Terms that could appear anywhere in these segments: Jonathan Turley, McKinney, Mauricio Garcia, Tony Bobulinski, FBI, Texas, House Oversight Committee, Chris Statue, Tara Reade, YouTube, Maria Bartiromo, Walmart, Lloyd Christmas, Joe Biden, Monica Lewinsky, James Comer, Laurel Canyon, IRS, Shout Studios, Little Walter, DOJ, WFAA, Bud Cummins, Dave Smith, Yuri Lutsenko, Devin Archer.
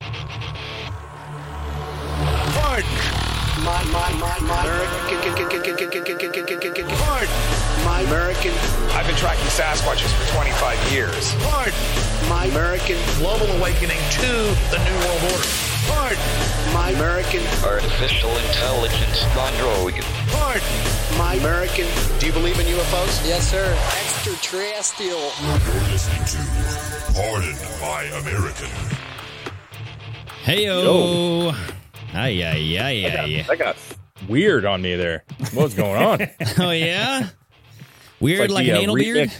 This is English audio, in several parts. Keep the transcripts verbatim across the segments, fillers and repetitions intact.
Pardon. My, my, my, my American. Pardon. My American. I've been tracking Sasquatches for twenty-five years. Pardon. My American. Global awakening to the New World Order. Pardon. My American. Artificial intelligence on drogue. Pardon. My American. Do you believe in U F Os? Yes, sir. Extraterrestrial. You're listening to Pardon My American. Hey-o. Ay, ay, ay, ay. That got weird on me there. What's going on? Oh, yeah? Weird, it's like, like the, an uh, anal re- beard?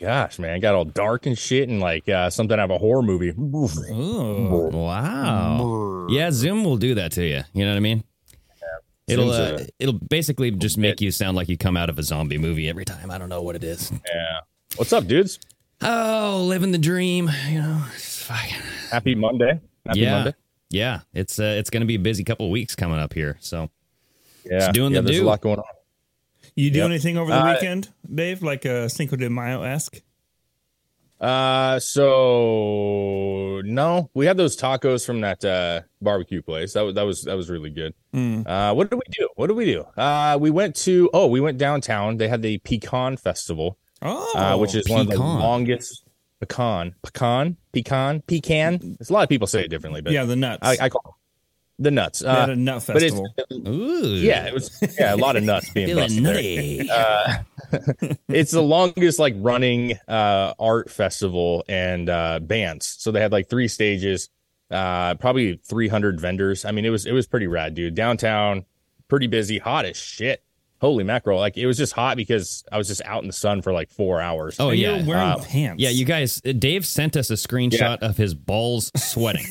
Gosh, man. It got all dark and shit and like uh, something out of a horror movie. Ooh, wow. Yeah, Zoom will do that to you. You know what I mean? Yeah, it'll uh, a, it'll basically just make it. you sound like you come out of a zombie movie every time. I don't know what it is. Yeah. What's up, dudes? Oh, living the dream. You know, it's fucking... Happy Monday. Happy yeah. Monday. Yeah, it's uh, it's going to be a busy couple of weeks coming up here. So, yeah, it's doing yeah, the there's do. a lot going on. You do yep. anything over the uh, weekend, Dave? Like a Cinco de Mayo-esque? Uh, so no, we had those tacos from that uh, barbecue place. That was that was that was really good. Mm. Uh, what did we do? What did we do? Uh, we went to oh, we went downtown. They had the Pecan Festival, oh, uh, which is pecan. one of the longest. Pecan, pecan, pecan, pecan. There's a lot of people say it differently, but yeah, the nuts. I, I call them the nuts. Uh, a nut festival. But it's, Ooh. Yeah, it was. Yeah, a lot of nuts being busted there. Uh, it's the longest like running uh, art festival and uh, bands. So they had like three stages, uh, probably three hundred vendors. I mean, it was it was pretty rad, dude. Downtown, pretty busy, hot as shit. Holy mackerel. Like, it was just hot because I was just out in the sun for like four hours. Oh, and yeah. You were wearing uh, pants. Yeah, you guys, Dave sent us a screenshot yeah. of his balls sweating.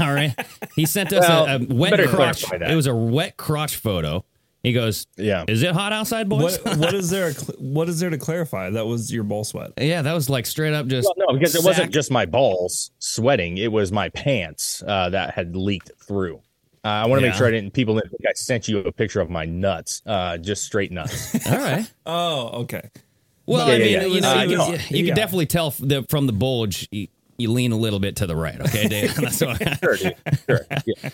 All right. He sent us well, a, a wet crotch. It was a wet crotch photo. He goes, "Yeah, is it hot outside, boys?" What, what is there? What is there to clarify? That was your ball sweat. Yeah, that was like straight up just. Well, no, because sack. It wasn't just my balls sweating. It was my pants uh, that had leaked through. Uh, I want to yeah. make sure I didn't. People didn't think I sent you a picture of my nuts, uh, just straight nuts. All right. Oh, okay. Well, yeah, I mean, yeah, yeah. you know, uh, you, can, you, you yeah. can definitely tell the, from the bulge. You, you lean a little bit to the right. Okay, Dave. That's what I... Sure, dude. Sure. Yeah.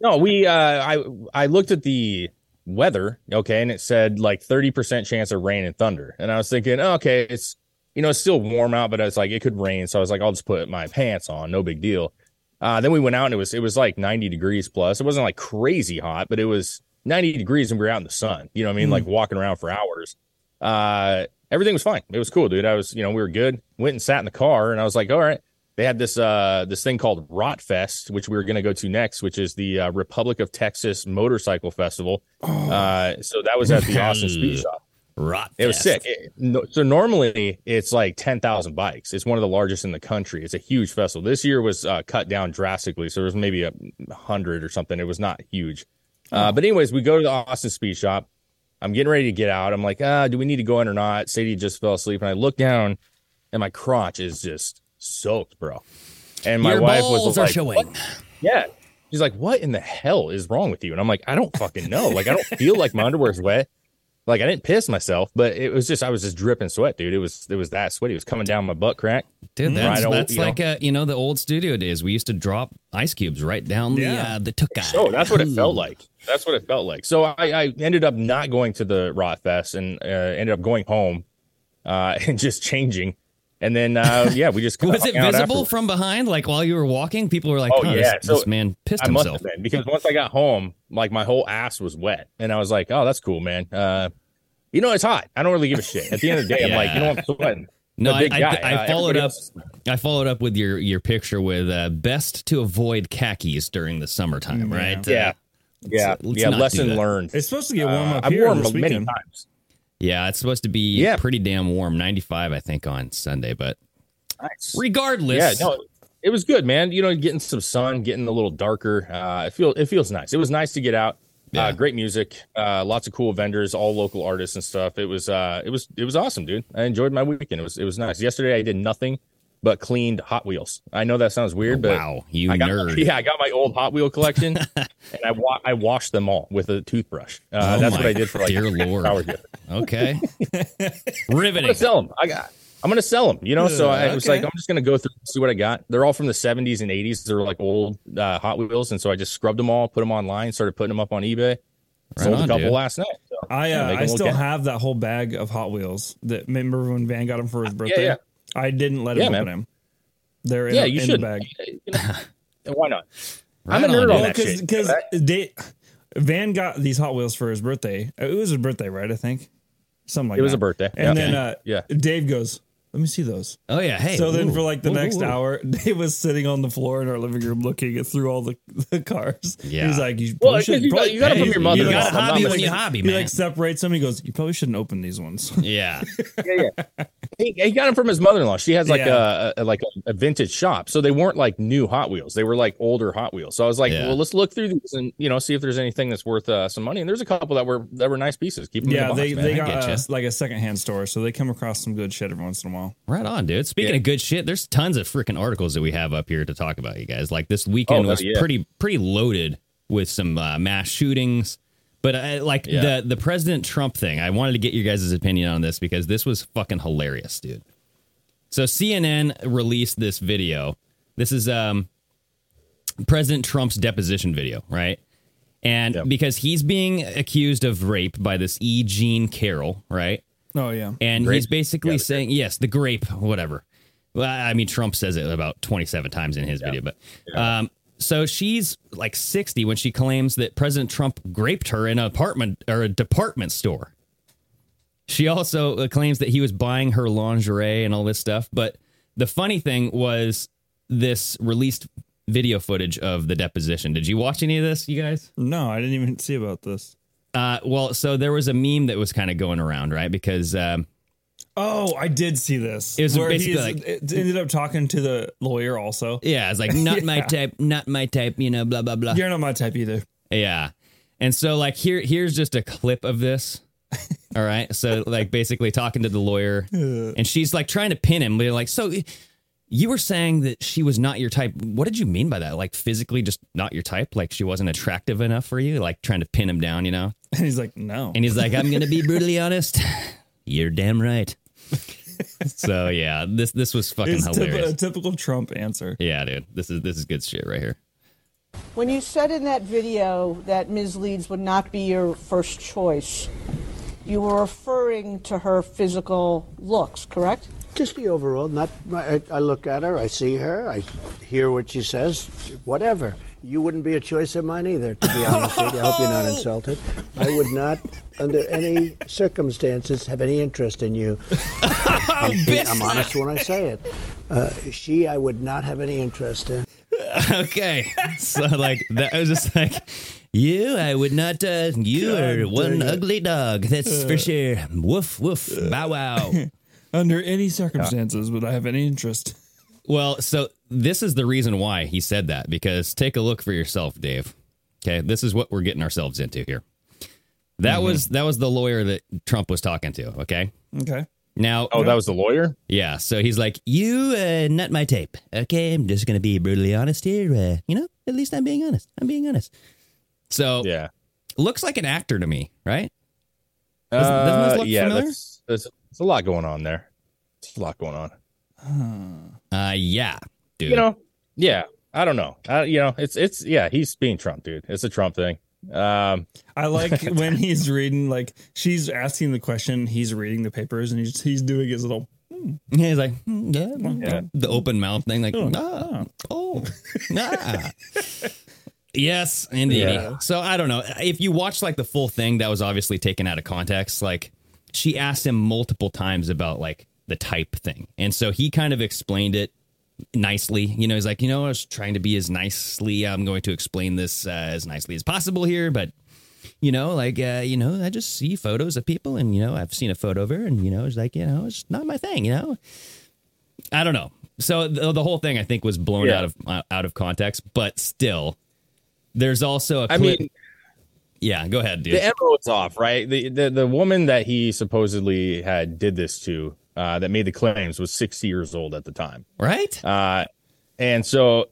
No, we. Uh, I I looked at the weather. Okay, and it said like thirty percent chance of rain and thunder, and I was thinking, oh, okay, it's you know it's still warm out, but it's like it could rain, so I was like, I'll just put my pants on. No big deal. Uh, then we went out and it was it was like ninety degrees plus. It wasn't like crazy hot, but it was ninety degrees and we were out in the sun. You know what I mean? Mm. Like walking around for hours. Uh, everything was fine. It was cool, dude. I was, you know, we were good. Went and sat in the car and I was like, all right. They had this uh, this thing called Rot Fest, which we were going to go to next, which is the uh, Republic of Texas Motorcycle Festival. Oh. Uh, so that was at the Austin Speed Shop. Rot it was sick. It, no, so normally it's like ten thousand bikes. It's one of the largest in the country. It's a huge festival. This year was uh, cut down drastically. So there was maybe a hundred or something. It was not huge. Uh, oh. But anyways, we go to the Austin Speed Shop. I'm getting ready to get out. I'm like, ah, do we need to go in or not? Sadie just fell asleep. And I look down and my crotch is just soaked, bro. And my Your wife was like, showing. What? Yeah. She's like, what in the hell is wrong with you? And I'm like, I don't fucking know. Like, I don't feel like my underwear's wet. Like, I didn't piss myself, but it was just, I was just dripping sweat, dude. It was, it was that sweaty. It was coming down my butt crack. Dude, that's, right on, that's like, know. A, you know, the old studio days. We used to drop ice cubes right down yeah. the, uh, the tuka. So that's what it felt like. That's what it felt like. So I, I ended up not going to the Rot Fest and uh, ended up going home uh, and just changing. And then, uh, yeah, we just was it visible afterwards. From behind? Like while you were walking, people were like, "Oh, oh yeah, this, so this man pissed I must himself." Have been, because once I got home, like my whole ass was wet, and I was like, "Oh, that's cool, man." Uh, you know, it's hot. I don't really give a shit. At the end of the day, yeah. I'm like, you know, I'm sweating. No, I, I, I, I followed uh, up. I followed up with your your picture with uh, best to avoid khakis during the summertime, mm, right? Yeah, uh, yeah, let's, let's yeah. Lesson learned. It's supposed to get warm up uh, here. I've worn them many times. Yeah, it's supposed to be yeah. pretty damn warm, ninety-five, I think, on Sunday. But nice. Regardless, yeah, no, it was good, man. You know, getting some sun, getting a little darker. Uh, it feels it feels nice. It was nice to get out. Yeah. Uh, great music, uh, lots of cool vendors, all local artists and stuff. It was uh, it was it was awesome, dude. I enjoyed my weekend. It was it was nice. Yesterday, I did nothing but cleaned Hot Wheels. I know that sounds weird, oh, but wow, you I got, nerd! Yeah, I got my old Hot Wheel collection, and I wa- I washed them all with a toothbrush. Uh, oh that's what I did for like dear Lord. Hours. Okay, riveting. I'm gonna sell them. I got. I'm gonna sell them. You know, so I okay. was like, I'm just gonna go through and see what I got. They're all from the seventies and eighties. They're like old uh, Hot Wheels, and so I just scrubbed them all, put them online, started putting them up on eBay. Right Sold on, a couple dude. Last night. So I uh, I still have that whole bag of Hot Wheels. That remember when Van got them for his birthday? Yeah, yeah. I didn't let him yeah, open man. Him. They're in, yeah, you in the bag. You know, why not? Right I'm a nerd on, on that cause, shit. Because right? Van got these Hot Wheels for his birthday. It was his birthday, right? I think. Something like that. It was that. A birthday. And yeah. then uh, yeah. Dave goes, let me see those. Oh, yeah. Hey. So ooh. Then for like the ooh, next ooh. Hour, Dave was sitting on the floor in our living room looking at through all the, the cars. Yeah. He's like, you well, should. You got to put your mother. You got a hobby when you hobby, man. He like separates them. He goes, you probably shouldn't open these ones. Yeah. yeah, yeah. He, he got them from his mother-in-law. She has like yeah. a, a like a vintage shop, so they weren't like new Hot Wheels. They were like older Hot Wheels. So I was like, yeah. well, let's look through these and you know see if there's anything that's worth uh, some money. And there's a couple that were that were nice pieces. Keep them. Yeah, in the box, they man. They got uh, like a secondhand store, so they come across some good shit every once in a while. Right on, dude. Speaking yeah. of good shit, there's tons of freaking articles that we have up here to talk about, you guys. Like this weekend oh, was yeah. pretty pretty loaded with some uh, mass shootings. But I, like yeah. the, the President Trump thing, I wanted to get your guys' opinion on this because this was fucking hilarious, dude. So C N N released this video. This is um, President Trump's deposition video, right? And yep. because he's being accused of rape by this E. Jean Carroll, right? Oh, yeah. And grape. He's basically yeah, saying, grape. Yes, the grape, whatever. Well, I mean, Trump says it about twenty-seven times in his yeah. video, but... Yeah. Um, So she's like sixty when she claims that President Trump raped her in an apartment or a department store. She also claims that he was buying her lingerie and all this stuff. But the funny thing was this released video footage of the deposition. Did you watch any of this, you guys? No, I didn't even see about this. Uh, well, so there was a meme that was kind of going around, right? Because... Um, Oh, I did see this. It was where basically like, it ended up talking to the lawyer also. Yeah, it's like, not yeah. my type, not my type, you know, blah, blah, blah. You're not my type either. Yeah. And so like here, here's just a clip of this. All right. So like basically talking to the lawyer and she's like trying to pin him. They're like, so you were saying that she was not your type. What did you mean by that? Like physically just not your type? Like she wasn't attractive enough for you? Like trying to pin him down, you know? And he's like, no. And he's like, I'm going to be brutally honest. You're damn right. So yeah, this this was fucking it's hilarious. Typ- a typical Trump answer. Yeah, dude, this is this is good shit right here. When you said in that video that Miz Leeds would not be your first choice, you were referring to her physical looks, correct? Just the overall. Not I, I look at her, I see her, I hear what she says, whatever. You wouldn't be a choice of mine either, to be honest with you. I hope you're not insulted. I would not, under any circumstances, have any interest in you. I'm honest when I say it. Uh, she, I would not have any interest in. Okay. So, like, that was just like, you, I would not, uh, you are one ugly dog. That's for sure. Woof, woof, bow wow. Under any circumstances would I have any interest. Well, so this is the reason why he said that, because take a look for yourself, Dave. Okay, this is what we're getting ourselves into here. That mm-hmm. was that was the lawyer that Trump was talking to. Okay. Okay. Now, oh, that was the lawyer? Yeah. So he's like, you uh, nut my tape. Okay, I'm just going to be brutally honest here. Uh, you know, at least I'm being honest. I'm being honest. So yeah, looks like an actor to me, right? Doesn't, uh, doesn't this look yeah, familiar? That's, that's, that's a lot going on there. There's a lot going on. Huh. Uh, yeah, dude. You know, yeah. I don't know. Uh, you know, it's it's yeah. He's being Trump, dude. It's a Trump thing. Um, I like when he's reading, like she's asking the question, he's reading the papers, and he's he's doing his little. Mm. Yeah, he's like mm, yeah, yeah. the open mouth thing, like mm. ah, oh, nah. Yes, indeed. Yeah. So I don't know if you watch like the full thing that was obviously taken out of context. Like she asked him multiple times about like the type thing, and so he kind of explained it nicely. You know, he's like, you know, I was trying to be as nicely. I'm going to explain this uh, as nicely as possible here. But, you know, like, uh, you know, I just see photos of people and, you know, I've seen a photo of her and, you know, it's like, you know, it's not my thing, you know, I don't know. So the, the whole thing, I think, was blown yeah. out of uh, out of context. But still, there's also a clip. I mean, yeah, go ahead, dude. The emerald is off, right? The, the the woman that he supposedly had did this to, Uh, that made the claims, was sixty years old at the time. Right. Uh, and so,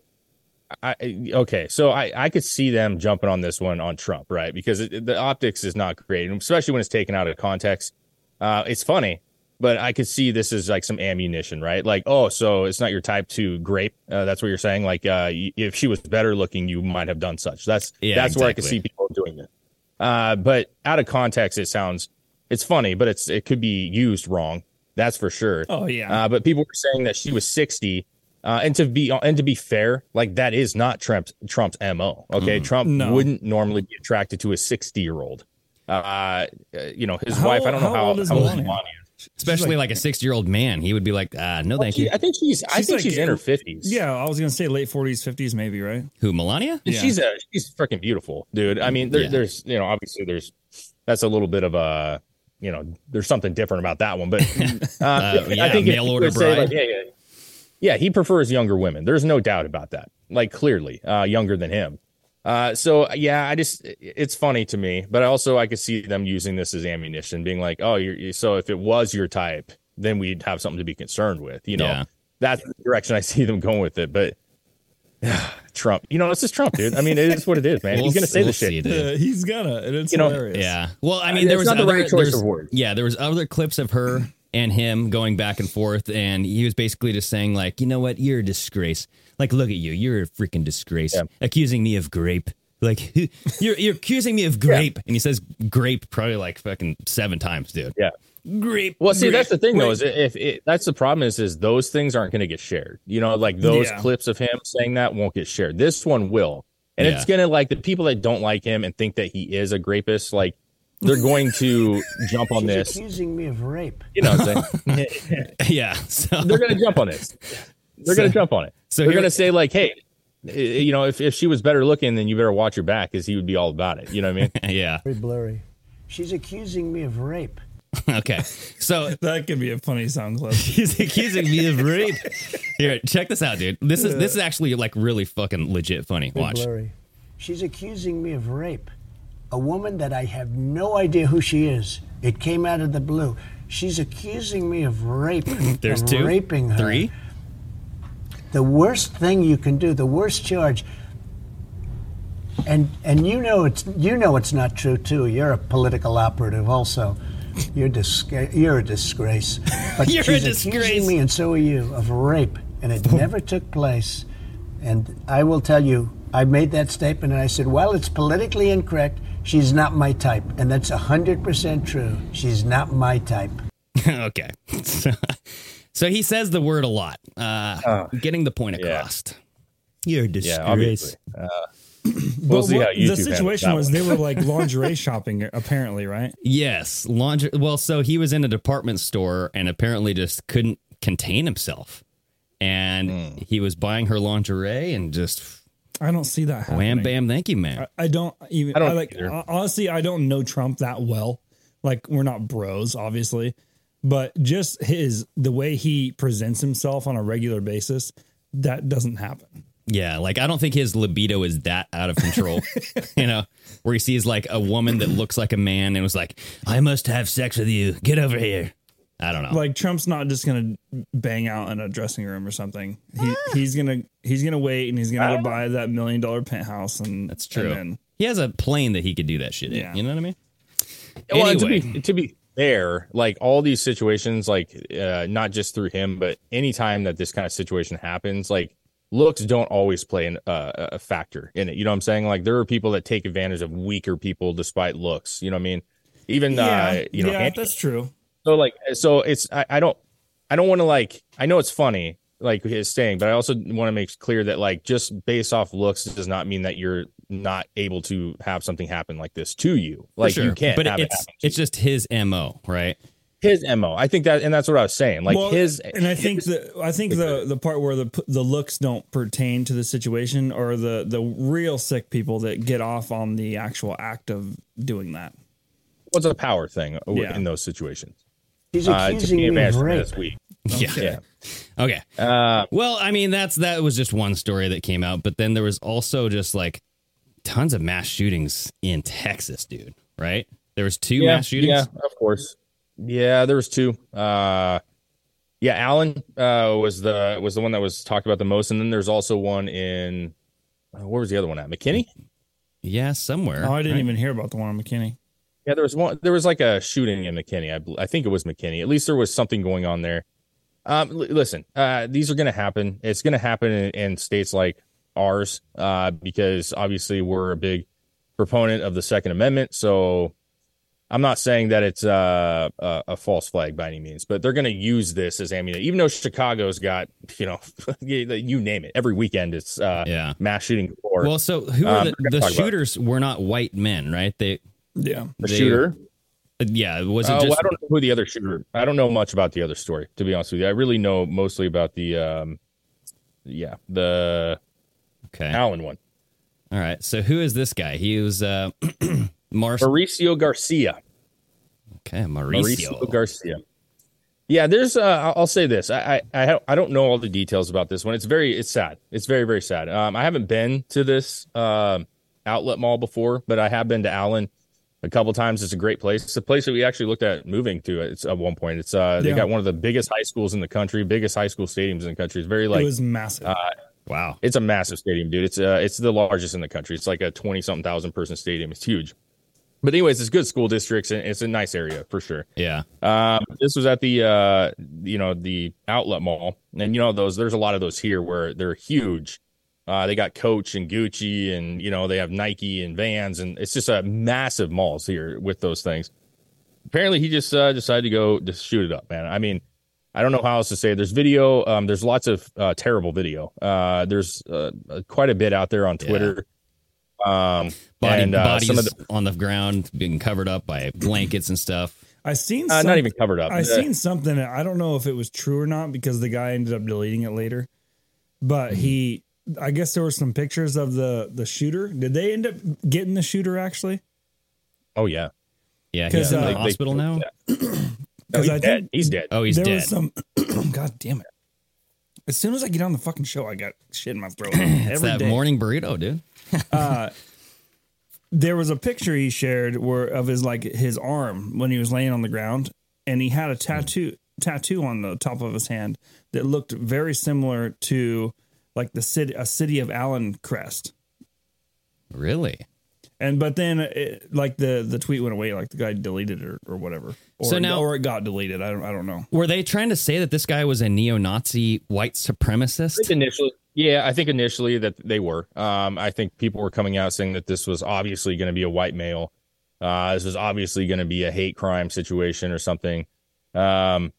I okay, so I, I could see them jumping on this one on Trump, right? Because it, the optics is not great, especially when it's taken out of context. Uh, it's funny, but I could see this as like some ammunition, right? Like, oh, so it's not your type to grape. Uh, that's what you're saying. Like, uh, if she was better looking, you might have done such. That's yeah, that's exactly where I could see people doing it. Uh, but out of context, it sounds, it's funny, but it's it could be used wrong. That's for sure. Oh, yeah. Uh, but people were saying that she was sixty. Uh, and to be and to be fair, like that is not Trump's Trump's M O. OK, mm, Trump no. wouldn't normally be attracted to a sixty year old. Uh, you know, his how, wife. I don't know how, how old, how old Melania is. Especially like, like a sixty year old man. He would be like, uh, no, well, thank she, you. I think she's, she's I think like, she's in her fifties. Yeah, I was going to say late forties, fifties, maybe. Right. Who? Melania? Yeah. She's a she's freaking beautiful, dude. I mean, there, yeah. there's, you know, obviously there's that's a little bit of a. You know, there's something different about that one, but uh, uh, yeah, I think mail order bride. Like, yeah, yeah, yeah, he prefers younger women. There's no doubt about that. Like clearly, uh, younger than him. Uh, so yeah, I just it's funny to me, but also I could see them using this as ammunition, being like, oh, you're, so if it was your type, then we'd have something to be concerned with. You know, yeah. that's the direction I see them going with it, but. Trump, you know, it's just Trump, dude. I mean, it is what it is, man. We'll he's gonna say we'll the shit. Uh, he's gonna, and it's you know, hilarious. Yeah. Well, I mean, there it's was not other, the right choice of words. Yeah, there was other clips of her and him going back and forth, and he was basically just saying, like, you know what, you're a disgrace. Like, look at you, you're a freaking disgrace. Yeah. Accusing me of grape. Like, you're you're accusing me of grape, yeah. and he says grape probably like fucking seven times, dude. Yeah. Grape. Well, see, grape, that's the thing, grape. Though, is if it, that's the problem is, is those things aren't going to get shared. You know, like those yeah. clips of him saying that won't get shared. This one will. And yeah. it's going to like the people that don't like him and think that he is a rapist, like they're going to jump on She's this. Accusing me of rape. You know what I'm saying? yeah. So. They're going to jump on this. They're so, going to jump on it. So they're going to say like, hey, you know, if, if she was better looking, then you better watch your back because he would be all about it. You know what I mean? yeah. Very blurry. She's accusing me of rape. Okay, so that could be a funny sound clip. He's accusing me of rape. Here, check this out, dude. This is this is actually like really fucking legit funny. Watch. She's accusing me of rape. A woman that I have no idea who she is. It came out of the blue. She's accusing me of rape. There's of two, raping her. Three. The worst thing you can do. The worst charge. And and you know it's you know it's not true too. You're a political operative also. You're, disg- you're a disgrace. But you're she's a disgrace. Accusing me, and so are you, of rape, and it never took place. And I will tell you, I made that statement, and I said, well, it's politically incorrect. She's not my type, and that's one hundred percent true. She's not my type. okay. So, so he says the word a lot, uh, oh, getting the point across. Yeah. You're a disgrace. Yeah, We'll but see what, how the situation was they were like lingerie shopping apparently, right? Yes, lingerie. Well, so he was in a department store and apparently just couldn't contain himself, and mm. he was buying her lingerie and just I don't see that happening. Wham, bam, thank you, man. I, I don't even. I don't I like, honestly, I don't know Trump that well. Like we're not bros, obviously, but just his the way he presents himself on a regular basis, that doesn't happen. Yeah, like I don't think his libido is that out of control, you know, where he sees like a woman that looks like a man and was like, I must have sex with you. Get over here. I don't know. Like, Trump's not just going to bang out in a dressing room or something. He, he's going to he's going to wait, and he's going to buy that million dollar penthouse. And that's true. And then, he has a plane that he could do that shit in. Yeah. You know what I mean? Well, anyway. to be, to be fair, like all these situations, like uh, not just through him, but anytime that this kind of situation happens, like looks don't always play an, uh, a factor in it. You know what I'm saying? Like there are people that take advantage of weaker people despite looks. You know what I mean? Even, yeah. uh, you know, yeah, Andy, that's true. So like, so it's, I, I don't, I don't want to like, I know it's funny, like his saying, but I also want to make clear that like, just based off looks does not mean that you're not able to have something happen like this to you. Like sure. you can't, but have it's, it it's just his M O, right? His M O. I think that, and that's what I was saying. Like well, his, and I think that, I think the, the part where the, the looks don't pertain to the situation or the, the real sick people that get off on the actual act of doing that. What's a power thing yeah. in those situations? He's accusing uh, me of rape. Yeah. yeah. Okay. Uh, well, I mean, that's that was just one story that came out, but then there was also just like tons of mass shootings in Texas, dude. Right? There was two yeah, mass shootings. Yeah, of course. Yeah, there was two. Uh, yeah, Allen uh, was the was the one that was talked about the most, and then there's also one in uh, where was the other one at? McKinney? Yeah, somewhere. Oh, I didn't right? even hear about the one in McKinney. Yeah, there was one. There was like a shooting in McKinney. I, I think it was McKinney. At least there was something going on there. Um, l- listen, uh, these are going to happen. It's going to happen in, in states like ours uh, because obviously we're a big proponent of the Second Amendment. So I'm not saying that it's uh, a, a false flag by any means, but they're going to use this as ammunition. Even though Chicago's got, you know, you name it, every weekend it's uh, yeah. mass shooting. Or, well, so who are um, the, the shooters? Were not white men, right? They. Yeah, the they, shooter. Yeah, was it? Just... Uh, well, I don't know who the other shooter. I don't know much about the other story, to be honest with you. I really know mostly about the, um, yeah, the okay Allen one. All right, so who is this guy? He was uh, Mar- Mauricio Garcia. Okay, Mauricio. Mauricio Garcia. Yeah, there's. Uh, I'll say this. I I I don't know all the details about this one. It's very. It's sad. It's very very sad. Um, I haven't been to this um outlet mall before, but I have been to Allen a couple times. It's a great place. It's a place that we actually looked at moving to. It's at one point. It's uh, they yeah. got one of the biggest high schools in the country, biggest high school stadiums in the country. It's very like it was massive. Uh, wow, it's a massive stadium, dude. It's uh, it's the largest in the country. It's like a twenty something thousand person stadium. It's huge. But anyways, it's good school districts and it's a nice area for sure. Yeah. Um, this was at the uh, you know, the outlet mall, and you know those. There's a lot of those here where they're huge. Uh, they got Coach and Gucci and, you know, they have Nike and Vans, and it's just a uh, massive malls here with those things. Apparently, he just uh, decided to go just shoot it up, man. I mean, I don't know how else to say it. There's video. Um, there's lots of uh, terrible video. Uh, there's uh, quite a bit out there on Twitter. Yeah. Um, Body, and, uh, bodies some of the, on the ground being covered up by blankets and stuff. I seen uh, not even covered up. I uh, seen something. I don't know if it was true or not because the guy ended up deleting it later, but he. I guess there were some pictures of the, the shooter. Did they end up getting the shooter actually? Oh yeah, yeah. He's in uh, the hospital they, now. Because no, I dead. Think he's dead. Oh, he's there dead. Was some, God damn it! As soon as I get on the fucking show, I got shit in my throat. It's every that day. Morning burrito, dude. uh, there was a picture he shared where of his like his arm when he was laying on the ground, and he had a tattoo tattoo on the top of his hand that looked very similar to. Like the city, a city of Allen crest. Really? And but then, it, like the the tweet went away. Like the guy deleted it or, or whatever. Or, so now, or it got deleted. I don't. I don't know. Were they trying to say that this guy was a neo-Nazi white supremacist? I think initially, yeah, I think initially that they were. Um, I think people were coming out saying that this was obviously going to be a white male. Uh, this was obviously going to be a hate crime situation or something. Um,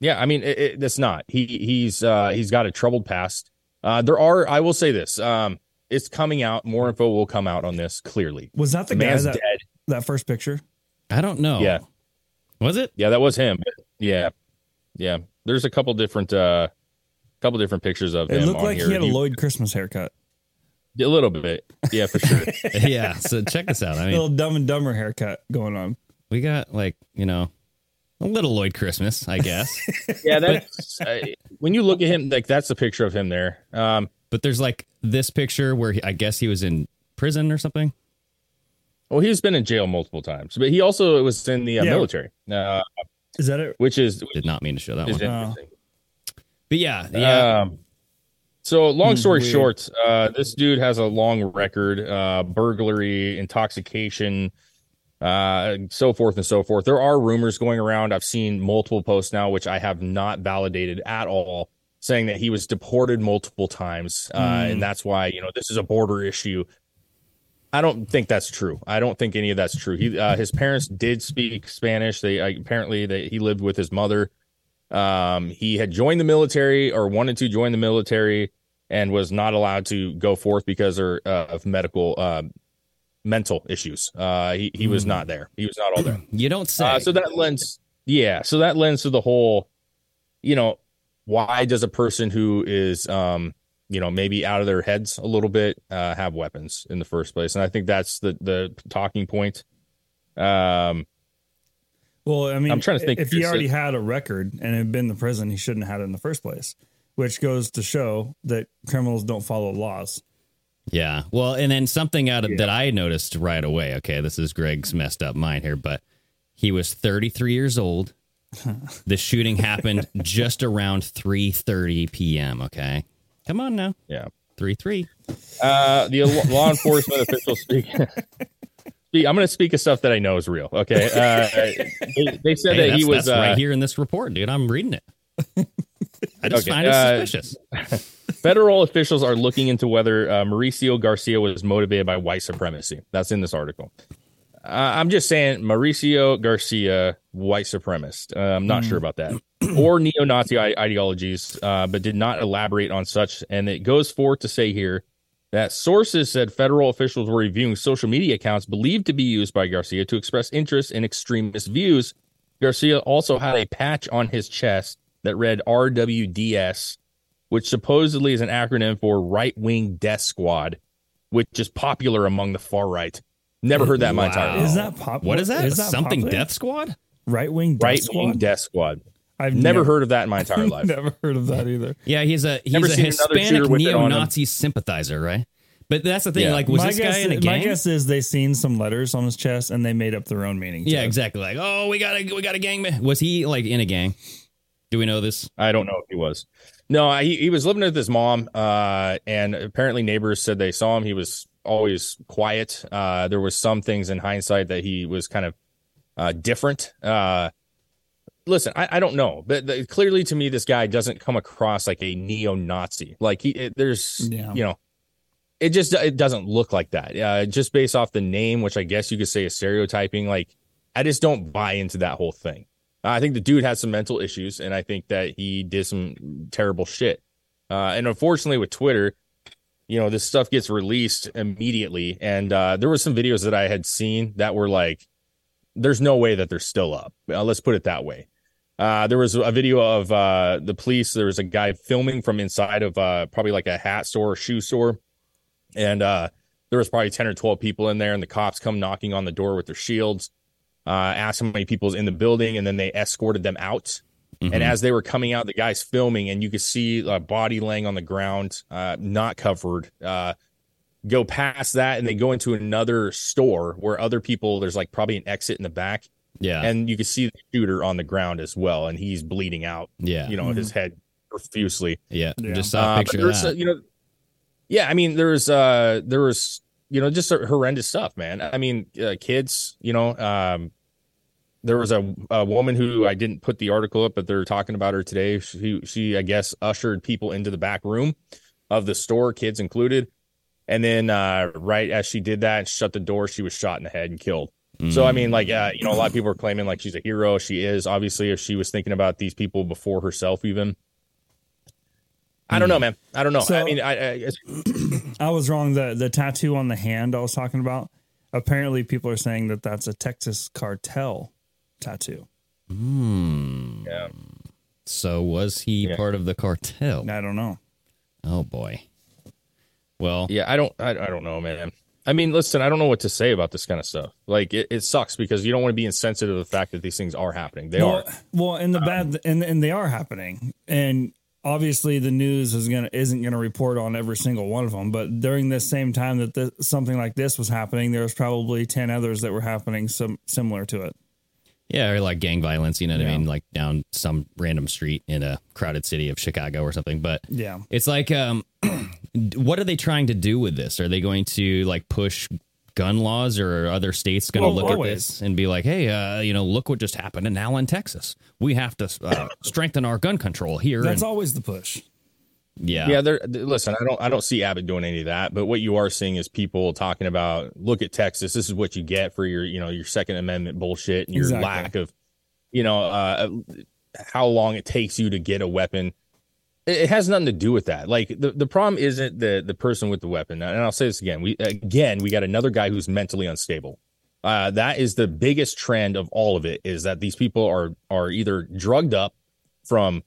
yeah, I mean, it, it, it's not. He he's uh, he's got a troubled past. Uh, there are, I will say this, um, it's coming out. More info will come out on this clearly. Was that the, the guy man's that, dead. That first picture? I don't know. Yeah. Was it? Yeah, that was him. Yeah. Yeah. There's a couple different, uh, couple different pictures of it him. It looked on like here. He had a Lloyd Christmas haircut. A little bit. Yeah, for sure. Yeah. So check this out. I mean, a little Dumb and Dumber haircut going on. We got like, you know. A little Lloyd Christmas, I guess. Yeah, that's uh, when you look at him, like that's the picture of him there. Um, but there's like this picture where he, I guess he was in prison or something. Well, he's been in jail multiple times, but he also was in the uh, yeah. military. Uh, Is that it? Which is which did not mean to show that one. Oh. But yeah, yeah. Um, so long story Weird. short, uh, this dude has a long record: uh, burglary, intoxication, uh, so forth and so forth. There are rumors going around. I've seen multiple posts now, which I have not validated at all, saying that he was deported multiple times, uh, mm. and that's why you know this is a border issue. I don't think that's true. I don't think any of that's true. He, uh, his parents did speak Spanish. They uh, apparently they, he lived with his mother. Um, he had joined the military or wanted to join the military and was not allowed to go forth because of, uh, of medical, uh, mental issues. Uh, he, he was not there. He was not all there. You don't say. Uh, so that lends. Yeah. So that lends to the whole, you know, why does a person who is, um, you know, maybe out of their heads a little bit, uh, have weapons in the first place. And I think that's the, the talking point. Um, well, I mean, I'm trying to think if he already had a record and had been in prison, he shouldn't have had it in the first place, which goes to show that criminals don't follow laws. Yeah. Well, and then something out of yeah. that I noticed right away. Okay. This is Greg's messed up mind here, but he was thirty-three years old. The shooting happened just around three thirty p.m. Okay. Come on now. Yeah. Three, three. Uh, the law enforcement officials speak. I'm going to speak of stuff that I know is real. Okay. Uh, they, they said hey, that he was uh, right here in this report, dude. I'm reading it. I just okay. find it uh, suspicious. Federal officials are looking into whether uh, Mauricio Garcia was motivated by white supremacy. That's in this article. Uh, I'm just saying Mauricio Garcia, white supremacist. Uh, I'm not mm. sure about that. Or neo-Nazi ideologies, uh, but did not elaborate on such. And it goes forth to say here that sources said federal officials were reviewing social media accounts believed to be used by Garcia to express interest in extremist views. Garcia also had a patch on his chest that read R W D S, which supposedly is an acronym for Right-Wing Death Squad, which is popular among the far right. Never heard that in wow. my entire life. Is that popular? What is that? Is that something popular? Death Squad? Right-Wing Death right-wing Squad? Right-Wing Death Squad. I've never, never heard of that in my entire life. Never heard of that either. Yeah, he's a he's never a Hispanic neo-Nazi sympathizer, right? But that's the thing. Yeah. Like, was my this guy in a gang? My guess is they seen some letters on his chest and they made up their own meaning. Yeah, exactly. Like, oh, we got a we got a gang. Man. Was he like in a gang? Do we know this? I don't know if he was. No, I, he he was living with his mom, uh, and apparently neighbors said they saw him. He was always quiet. Uh, there was some things in hindsight that he was kind of uh, different. Uh, Listen, I, I don't know, but the, clearly to me, this guy doesn't come across like a neo-Nazi. Like he, it, there's, yeah. you know, it just it doesn't look like that. Uh, just based off the name, which I guess you could say is stereotyping. Like, I just don't buy into that whole thing. Uh, I think the dude has some mental issues, and I think that he did some terrible shit. Uh, and unfortunately, with Twitter, you know, this stuff gets released immediately, and uh, there were some videos that I had seen that were like, "There's no way that they're still up." Uh, let's put it that way. Uh, there was a video of uh, the police. There was a guy filming from inside of uh, probably like a hat store or shoe store. And uh, there was probably ten or twelve people in there. And the cops come knocking on the door with their shields, uh, asked how many people's in the building. And then they escorted them out. Mm-hmm. And as they were coming out, the guy's filming. And you could see a body laying on the ground, uh, not covered. Uh, go past that. And they go into another store where other people, there's like probably an exit in the back. Yeah. And you can see the shooter on the ground as well. And he's bleeding out. Yeah. You know, mm-hmm. his head profusely. Yeah. yeah. Just saw a picture uh, of that. A, you know, yeah. I mean, there's, uh, there was, you know, just horrendous stuff, man. I mean, uh, kids, you know, um, there was a, a woman who I didn't put the article up, but they're talking about her today. She, she, I guess, ushered people into the back room of the store, kids included. And then, uh, right as she did that and shut the door, she was shot in the head and killed. So, I mean, like, uh, you know, a lot of people are claiming like she's a hero. She is. Obviously, if she was thinking about these people before herself, even. I don't know, man. I don't know. So, I mean, I I, I was wrong. The, the tattoo on the hand I was talking about. Apparently, people are saying that that's a Texas cartel tattoo. Mm. Yeah. So was he yeah. part of the cartel? I don't know. Oh, boy. Well, yeah, I don't I, I don't know, man. I mean, listen, I don't know what to say about this kind of stuff. Like, it, it sucks because you don't want to be insensitive to the fact that these things are happening. They well, are. Well, and the um, bad, and and they are happening. And obviously, the news is gonna isn't gonna report on every single one of them. But during this same time that this, something like this was happening, there was probably ten others that were happening some similar to it. Yeah, or like gang violence, you know what yeah. I mean? Like down some random street in a crowded city of Chicago or something. But yeah, it's like, um, what are they trying to do with this? Are they going to like push gun laws, or are other states going to well, look always. at this and be like, hey, uh, you know, look what just happened. And now in Texas, we have to uh, strengthen our gun control here. That's and- always the push. Yeah. Yeah. They're, listen, I don't I don't see Abbott doing any of that. But what you are seeing is people talking about, look at Texas. This is what you get for your, you know, your Second Amendment bullshit and your exactly. lack of, you know, uh, how long it takes you to get a weapon. It, it has nothing to do with that. Like the, the problem isn't the, the person with the weapon. And I'll say this again. We again, we got another guy who's mentally unstable. Uh, that is the biggest trend of all of it, is that these people are are either drugged up from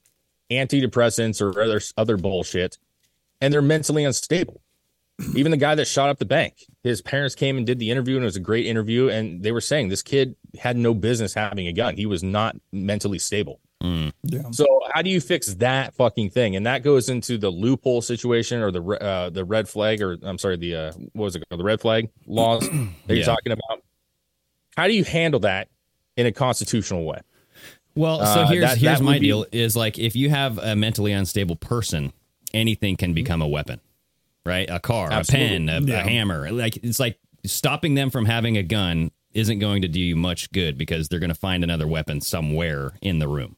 antidepressants or other other bullshit, and they're mentally unstable. Even the guy that shot up the bank, his parents came and did the interview, and it was a great interview, and they were saying this kid had no business having a gun. He was not mentally stable. Mm. Yeah. So how do you fix that fucking thing? And that goes into the loophole situation, or the uh, the red flag, or I'm sorry, the uh, what was it called? The red flag laws that yeah. you're talking about. How do you handle that in a constitutional way? Well, so here's uh, that, here's that my be... deal is like, if you have a mentally unstable person, anything can become a weapon, right? A car, Absolutely. a pen, a, yeah. a hammer. Like, it's like stopping them from having a gun isn't going to do you much good, because they're going to find another weapon somewhere in the room.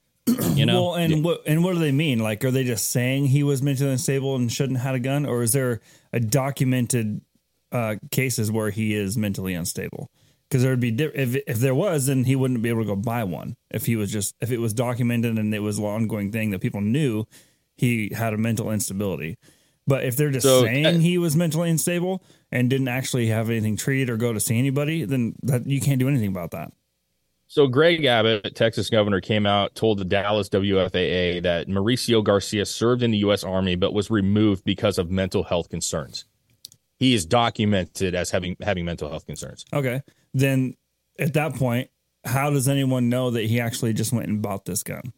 You know, well, and yeah. what and what do they mean? Like, are they just saying he was mentally unstable and shouldn't have had a gun, or is there a documented uh, cases where he is mentally unstable? Because there would be if if there was, then he wouldn't be able to go buy one. If he was just if it was documented and it was an ongoing thing that people knew he had a mental instability. But if they're just so, saying uh, he was mentally unstable and didn't actually have anything treated or go to see anybody, then that, you can't do anything about that. So Greg Abbott, Texas governor, came out, told the Dallas W F A A that Mauricio Garcia served in the U S Army but was removed because of mental health concerns. He is documented as having having mental health concerns. Okay. Then at that point, how does anyone know that he actually just went and bought this gun?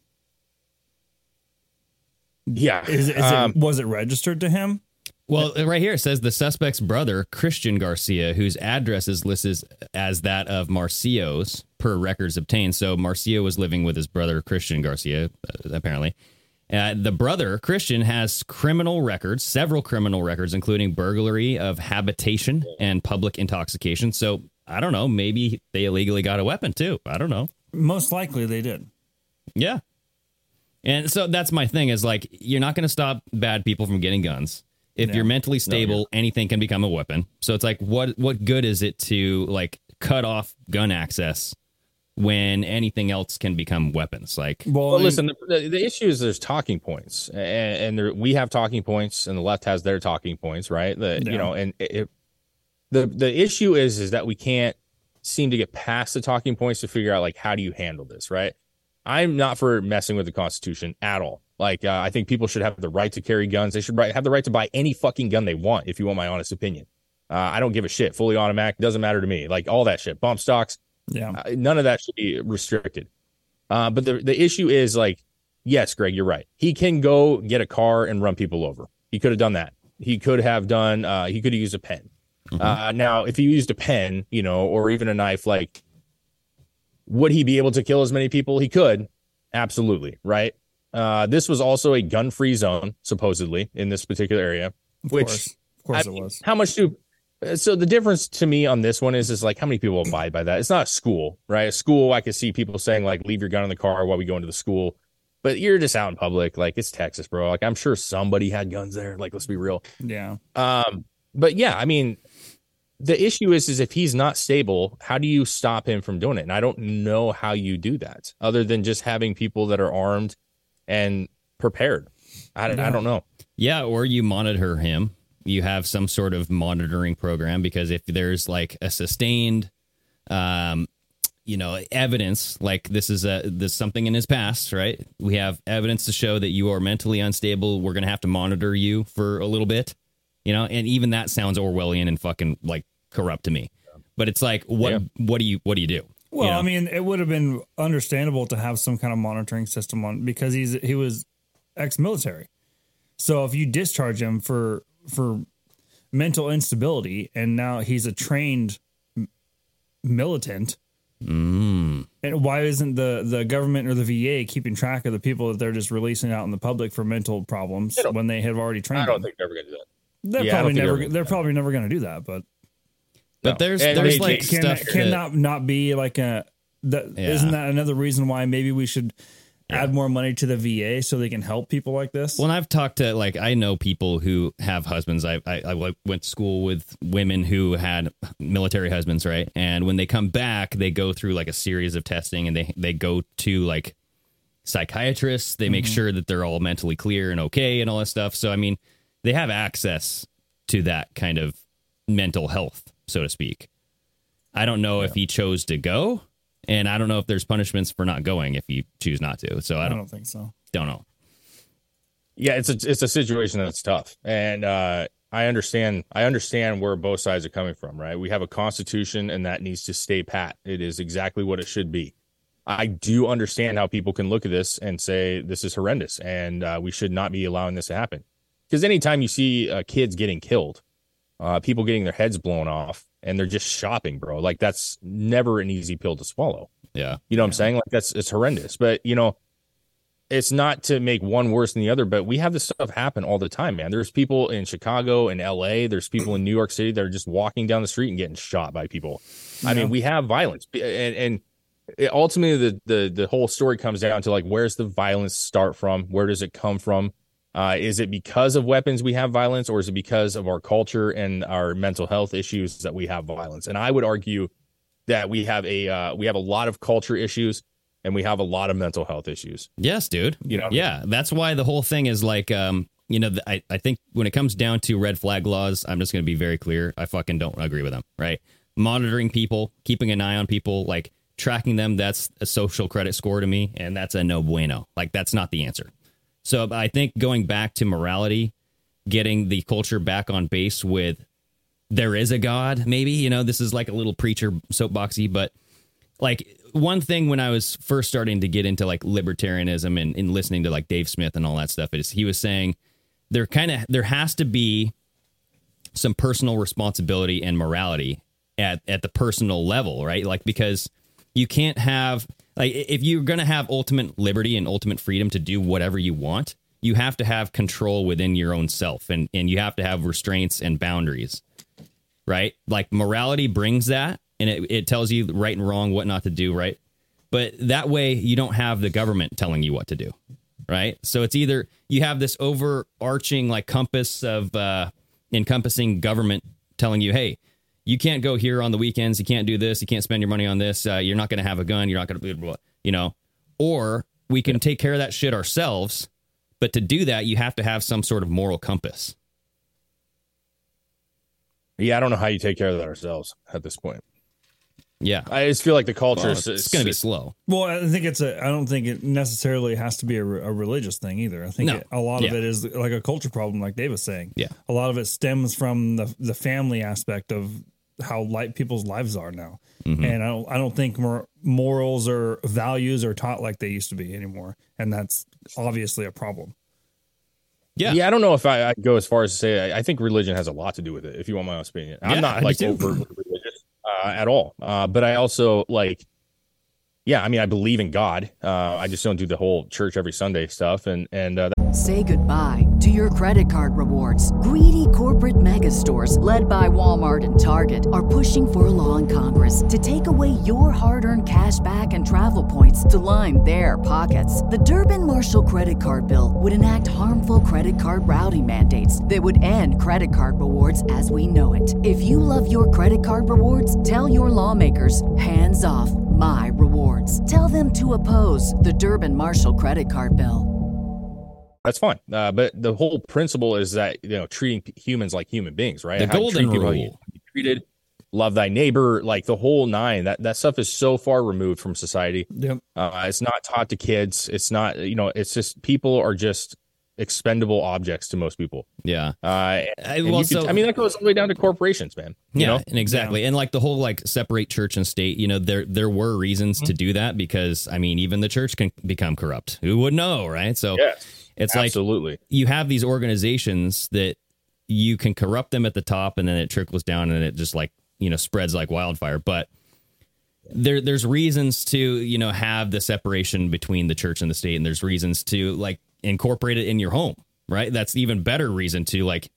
Yeah. Is, is um, it, was it registered to him? Well, right here it says the suspect's brother, Christian Garcia, whose address is listed as that of Marcio's per records obtained. So Marcio was living with his brother, Christian Garcia, apparently. Uh, the brother, Christian, has criminal records, several criminal records, including burglary of habitation and public intoxication. So I don't know. Maybe they illegally got a weapon, too. I don't know. Most likely they did. Yeah. And so that's my thing, is like, you're not going to stop bad people from getting guns. If no. you're mentally stable, no, yeah. anything can become a weapon. So it's like, what what good is it to like cut off gun access when anything else can become weapons? Like, well, well listen, the, the issue is there's talking points, and, and there, we have talking points, and the left has their talking points, right? The, no. You know, and it, the the issue is is that we can't seem to get past the talking points to figure out like, how do you handle this, right? I'm not for messing with the Constitution at all. Like, uh, I think people should have the right to carry guns. They should have the right to buy any fucking gun they want. If you want my honest opinion, uh, I don't give a shit. Fully automatic doesn't matter to me. Like all that shit, bump stocks. Yeah, uh, none of that should be restricted. Uh, but the, the issue is like, yes, Greg, you're right. He can go get a car and run people over. He could have done that. He could have done. Uh, he could have used a pen. Mm-hmm. Uh, now, if he used a pen, you know, or even a knife, like, would he be able to kill as many people? He could. Absolutely. Right. Uh, this was also a gun free zone, supposedly, in this particular area, of which course. Of course I it mean, was. How much do. So the difference to me on this one is, is like, how many people abide by that? It's not a school, right? A school, I could see people saying like, leave your gun in the car while we go into the school. But you're just out in public. Like, it's Texas, bro. Like, I'm sure somebody had guns there. Like, let's be real. Yeah. Um. But yeah, I mean, the issue is, is if he's not stable, how do you stop him from doing it? And I don't know how you do that other than just having people that are armed and prepared. I, yeah. I don't know. Yeah. Or you monitor him. You have some sort of monitoring program, because if there's like a sustained, um, you know, evidence like this is a this something in his past, right? We have evidence to show that you are mentally unstable. We're going to have to monitor you for a little bit, you know, and even that sounds Orwellian and fucking like corrupt to me. But it's like, what yeah. what do you what do you do? Well, you know? I mean, it would have been understandable to have some kind of monitoring system on, because he's he was ex-military. So if you discharge him for for mental instability, and now he's a trained militant, Mm. And why isn't the, the government or the V A keeping track of the people that they're just releasing out in the public for mental problems when they have already trained? I don't them? think they're ever going to do that. They're yeah, probably never. They're, they're probably never going to do that. But but no. there's and there's like can, stuff can that, not, not be like a. That, yeah. Isn't that another reason why maybe we should yeah. add more money to the V A so they can help people like this? Well, and I've talked to like I know people who have husbands. I, I I went to school with women who had military husbands, right? And when they come back, they go through like a series of testing, and they they go to like psychiatrists. They mm-hmm. make sure that they're all mentally clear and okay and all that stuff. So I mean, they have access to that kind of mental health, so to speak. I don't know yeah. if he chose to go. And I don't know if there's punishments for not going if you choose not to. So I don't, I don't think so. Don't know. Yeah, it's a it's a situation that's tough, and uh, I understand. I understand where both sides are coming from. Right? We have a constitution, and that needs to stay pat. It is exactly what it should be. I do understand how people can look at this and say this is horrendous, and uh, we should not be allowing this to happen. Because anytime you see uh, kids getting killed, uh, people getting their heads blown off. And they're just shopping, bro. Like, that's never an easy pill to swallow. Yeah. You know what I'm saying? Like, that's it's horrendous. But, you know, it's not to make one worse than the other, but we have this stuff happen all the time, man. There's people in Chicago and L A. There's people in New York City that are just walking down the street and getting shot by people. Yeah. I mean, we have violence. And, and it, ultimately, the, the, the whole story comes down to, like, where's the violence start from? Where does it come from? Uh, is it because of weapons we have violence, or is it because of our culture and our mental health issues that we have violence? And I would argue that we have a uh, we have a lot of culture issues, and we have a lot of mental health issues. Yes, dude. You know, yeah, that's why the whole thing is like, um, you know, I, I think when it comes down to red flag laws, I'm just going to be very clear. I fucking don't agree with them. Right. Monitoring people, keeping an eye on people, like tracking them. That's a social credit score to me. And that's a no bueno. Like, that's not the answer. So I think going back to morality, getting the culture back on base with there is a God, maybe, you know, this is like a little preacher soapboxy. But like one thing when I was first starting to get into like libertarianism and, and listening to like Dave Smith and all that stuff is he was saying there kind of there has to be some personal responsibility and morality at, at the personal level. Right. Like, because you can't have. Like, if you're going to have ultimate liberty and ultimate freedom to do whatever you want, you have to have control within your own self, and, and you have to have restraints and boundaries, right? Like, morality brings that, and it, it tells you right and wrong, what not to do, right? But that way, you don't have the government telling you what to do, right? So it's either you have this overarching, like, compass of uh, encompassing government telling you, hey, you can't go here on the weekends. You can't do this. You can't spend your money on this. Uh, you're not going to have a gun. You're not going to, you know, or we can yeah. take care of that shit ourselves. But to do that, you have to have some sort of moral compass. Yeah, I don't know how you take care of that ourselves at this point. Yeah, I just feel like the culture well, is it's going to be slow. Well, I think it's a I don't think it necessarily has to be a, a religious thing either. I think no. it, a lot yeah. of it is like a culture problem, like Dave was saying. Yeah, a lot of it stems from the, the family aspect of how light people's lives are now. Mm-hmm. And I don't I don't think mor- morals or values are taught like they used to be anymore. And that's obviously a problem. Yeah. Yeah. I don't know if I, I go as far as to say I, I think religion has a lot to do with it. If you want my opinion, yeah, I'm not like overtly religious uh, at all. Uh, but I also like. Yeah, I mean, I believe in God. Uh, I just don't do the whole church every Sunday stuff. And and uh, that- say goodbye to your credit card rewards. Greedy corporate mega stores, led by Walmart and Target, are pushing for a law in Congress to take away your hard-earned cash back and travel points to line their pockets. The Durbin-Marshall Credit Card Bill would enact harmful credit card routing mandates that would end credit card rewards as we know it. If you love your credit card rewards, tell your lawmakers, hands off my rewards. Tell them to oppose the Durbin-Marshall Credit Card Bill. That's fine. Uh, but the whole principle is that, you know, treating humans like human beings, right? The How golden rule. Like you treated, love thy neighbor, like the whole nine. That that stuff is so far removed from society. Yep. Uh, it's not taught to kids. It's not, you know, it's just people are just expendable objects to most people. Yeah. Uh, and, well, and so, could, I mean, that goes all the way down to corporations, man. You yeah, know? And exactly. Yeah. And like the whole like separate church and state, you know, there there were reasons mm-hmm. to do that because, I mean, even the church can become corrupt. Who would know, right? So yes, it's absolutely. Like you have these organizations that you can corrupt them at the top and then it trickles down and it just like, you know, spreads like wildfire. But there there's reasons to, you know, have the separation between the church and the state, and there's reasons to like incorporate it in your home, right? That's even better reason to like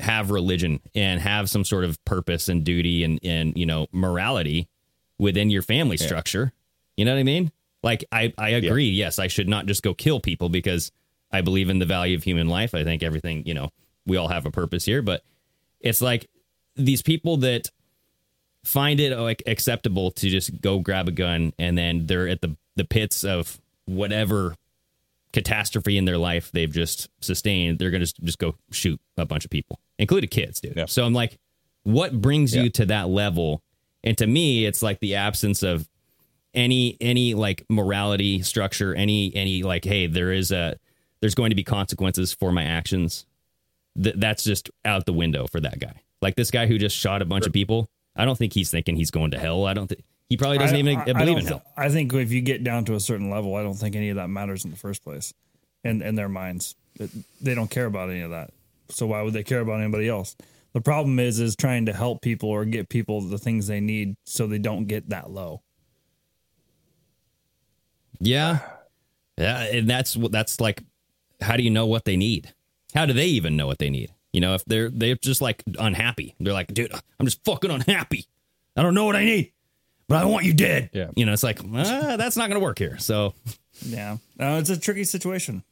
have religion and have some sort of purpose and duty and, and, you know, morality within your family structure. Yeah. You know what I mean? Like, I, I agree. Yeah. Yes, I should not just go kill people because I believe in the value of human life. I think everything, you know, we all have a purpose here, but it's like these people that find it like acceptable to just go grab a gun and then they're at the, the pits of whatever catastrophe in their life they've just sustained. They're going to just go shoot a bunch of people, including kids, dude. Yeah. So I'm like, what brings yeah. you to that level? And to me, it's like the absence of any, any like morality structure, any, any like, hey, there is a, there's going to be consequences for my actions. Th- that's just out the window for that guy. Like this guy who just shot a bunch sure. of people. I don't think he's thinking he's going to hell. I don't think he probably doesn't I, even I, believe I in th- hell. I think if you get down to a certain level, I don't think any of that matters in the first place. And in, in their minds, it, they don't care about any of that. So why would they care about anybody else? The problem is, is trying to help people or get people the things they need so they don't get that low. Yeah. Yeah. And that's what that's like. How do you know what they need? How do they even know what they need? You know, if they're they're just like unhappy, they're like, dude, I'm just fucking unhappy. I don't know what I need, but I want you dead. Yeah. You know, it's like, ah, that's not going to work here. So, yeah, uh, it's a tricky situation.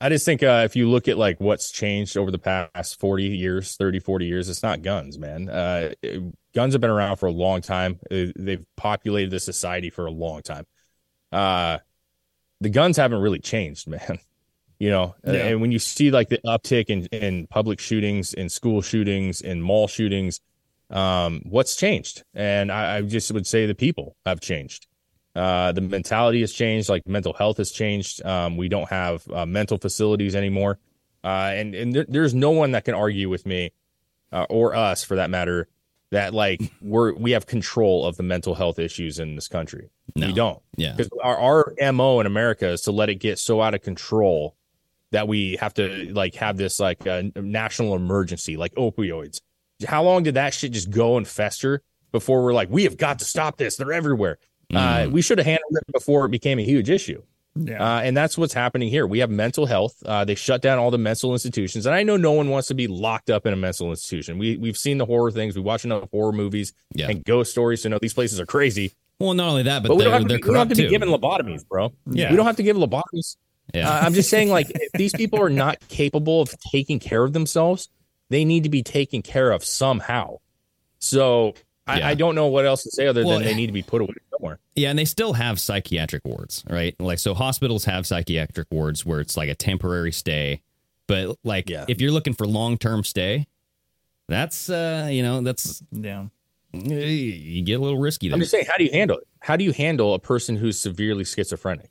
I just think uh, if you look at like what's changed over the past forty years, thirty, forty years, it's not guns, man. Uh, guns have been around for a long time. They've populated the society for a long time. Uh, the guns haven't really changed, man. You know, yeah. and when you see like the uptick in, in public shootings, in school shootings, in mall shootings, um, what's changed? And I, I just would say the people have changed. Uh, the mentality has changed. Like mental health has changed. Um, we don't have uh, mental facilities anymore. Uh, and and there, there's no one that can argue with me uh, or us, for that matter, that like we're we have control of the mental health issues in this country. No. We don't. Yeah. Because our, our M O in America is to let it get so out of control that we have to like have this like uh, national emergency, like opioids. How long did that shit just go and fester before we're like, we have got to stop this? They're everywhere. Mm. Uh, we should have handled it before it became a huge issue. Yeah. Uh, and that's what's happening here. We have mental health. Uh, they shut down all the mental institutions. And I know no one wants to be locked up in a mental institution. We, we've seen the horror things. We watch enough horror movies yeah. and ghost stories to know these places are crazy. Well, not only that, but, but we, don't have to, we don't have to be too. given lobotomies, bro. Yeah. We don't have to give lobotomies. Yeah. uh, I'm just saying, like, if these people are not capable of taking care of themselves, they need to be taken care of somehow. So I, yeah. I don't know what else to say other well, than they need to be put away somewhere. Yeah. And they still have psychiatric wards, right? Like, so hospitals have psychiatric wards where it's like a temporary stay. But like, yeah. if you're looking for long term stay, that's, uh, you know, that's yeah. you get a little risky there. I'm just saying, how do you handle it? How do you handle a person who's severely schizophrenic?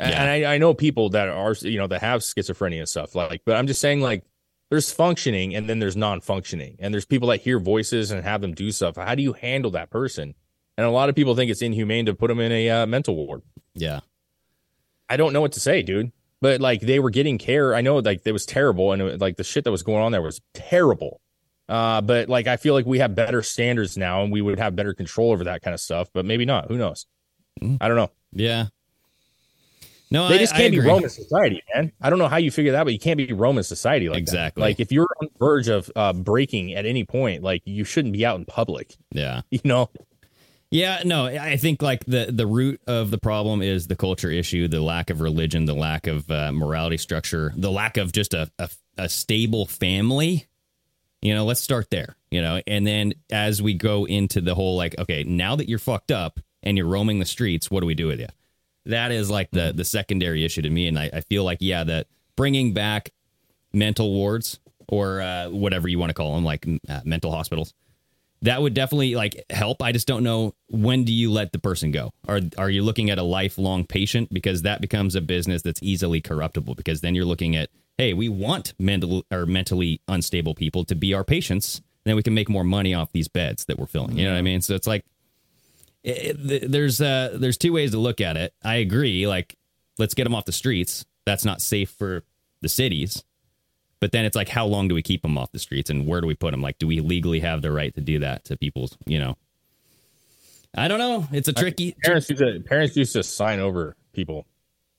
Yeah. And I, I know people that are, you know, that have schizophrenia and stuff like, but I'm just saying, like, there's functioning and then there's non-functioning, and there's people that hear voices and have them do stuff. How do you handle that person? And a lot of people think it's inhumane to put them in a uh, mental ward. Yeah. I don't know what to say, dude, but like they were getting care. I know like it was terrible. And it, like the shit that was going on there was terrible. Uh, but like, I feel like we have better standards now and we would have better control over that kind of stuff, but maybe not. Who knows? Mm. I don't know. Yeah. No, they I, just can't be Roman society, man. I don't know how you figure that, but you can't be Roman society like exactly. that. Like if you're on the verge of uh, breaking at any point, like you shouldn't be out in public. Yeah. You know? Yeah, no, I think like the, the root of the problem is the culture issue, the lack of religion, the lack of uh, morality structure, the lack of just a, a, a stable family. You know, let's start there, you know, and then as we go into the whole like, OK, now that you're fucked up and you're roaming the streets, what do we do with you? That is like the the secondary issue to me. And I, I feel like, yeah, that bringing back mental wards or uh, whatever you want to call them, like uh, mental hospitals, that would definitely like help. I just don't know. When do you let the person go? Are, are you looking at a lifelong patient? Because that becomes a business that's easily corruptible, because then you're looking at, hey, we want mental or mentally unstable people to be our patients. Then we can make more money off these beds that we're filling. You know what I mean? So it's like, It, there's uh there's two ways to look at it. I agree, like, let's get them off the streets. That's not safe for the cities. But then it's like, how long do we keep them off the streets and where do we put them? Like, do we legally have the right to do that to people's, you know? I don't know. It's a tricky. I, parents, tricky. Used to, parents used to sign over people,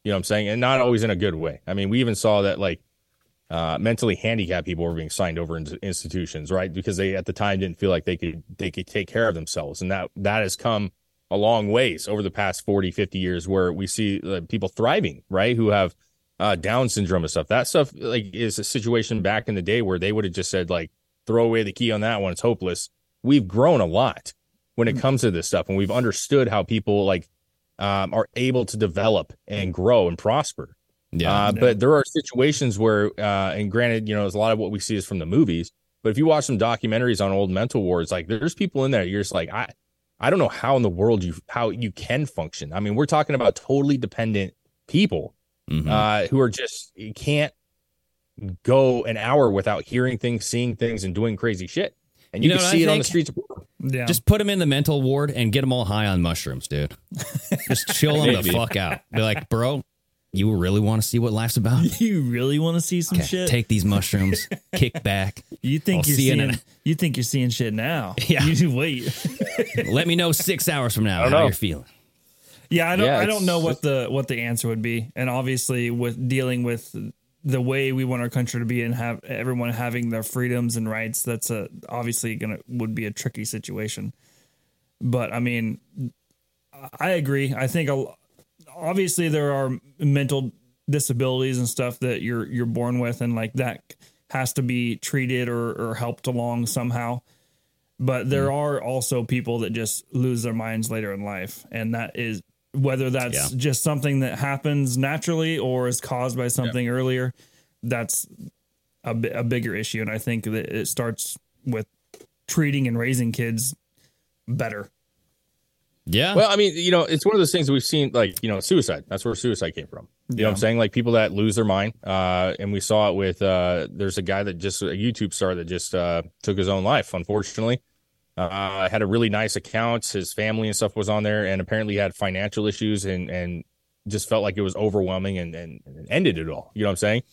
you know what I'm saying? And not always in a good way. I mean, we even saw that like uh, mentally handicapped people were being signed over into institutions, right? Because they at the time didn't feel like they could they could take care of themselves. And that that has come a long ways over the past forty, fifty years where we see uh, people thriving, right? Who have uh, Down syndrome and stuff. That stuff like is a situation back in the day where they would have just said like, throw away the key on that one. It's hopeless. We've grown a lot when it comes to this stuff, and we've understood how people like um, are able to develop and grow and prosper. Yeah, uh, yeah. But there are situations where, uh, and granted, you know, there's a lot of what we see is from the movies. But if you watch some documentaries on old mental wards, like there's people in there, you're just like, I, I don't know how in the world you how you can function. I mean, we're talking about totally dependent people mm-hmm. uh, who are just you can't go an hour without hearing things, seeing things, and doing crazy shit. And you, you know can see it on the streets. Yeah. Just put them in the mental ward and get them all high on mushrooms, dude. Just chill them the fuck out. Be like, bro, you really want to see what life's about? You really want to see some okay, shit? Take these mushrooms, kick back. You think I'll you're see seeing? An... You think you're seeing shit now? Yeah. You wait. Let me know six hours from now how know. you're feeling. Yeah, I don't. Yeah, I don't know what the what the answer would be. And obviously, with dealing with the way we want our country to be and have everyone having their freedoms and rights, that's a, obviously going to would be a tricky situation. But I mean, I agree. I think a, obviously there are mental disabilities and stuff that you're, you're born with. And like that has to be treated or, or helped along somehow. But there are also people that just lose their minds later in life. And that is, whether that's yeah. just something that happens naturally or is caused by something yeah. earlier, that's a, a bigger issue. And I think that it starts with treating and raising kids better. Yeah. Well, I mean, you know, it's one of those things that we've seen, like, you know, suicide. That's where suicide came from. You yeah. know what I'm saying? Like people that lose their mind. Uh, and we saw it with uh, there's a guy that just a YouTube star that just uh, took his own life, unfortunately. Uh, had a really nice account. His family and stuff was on there, and apparently had financial issues, and, and just felt like it was overwhelming, and, and, and ended it all. You know what I'm saying?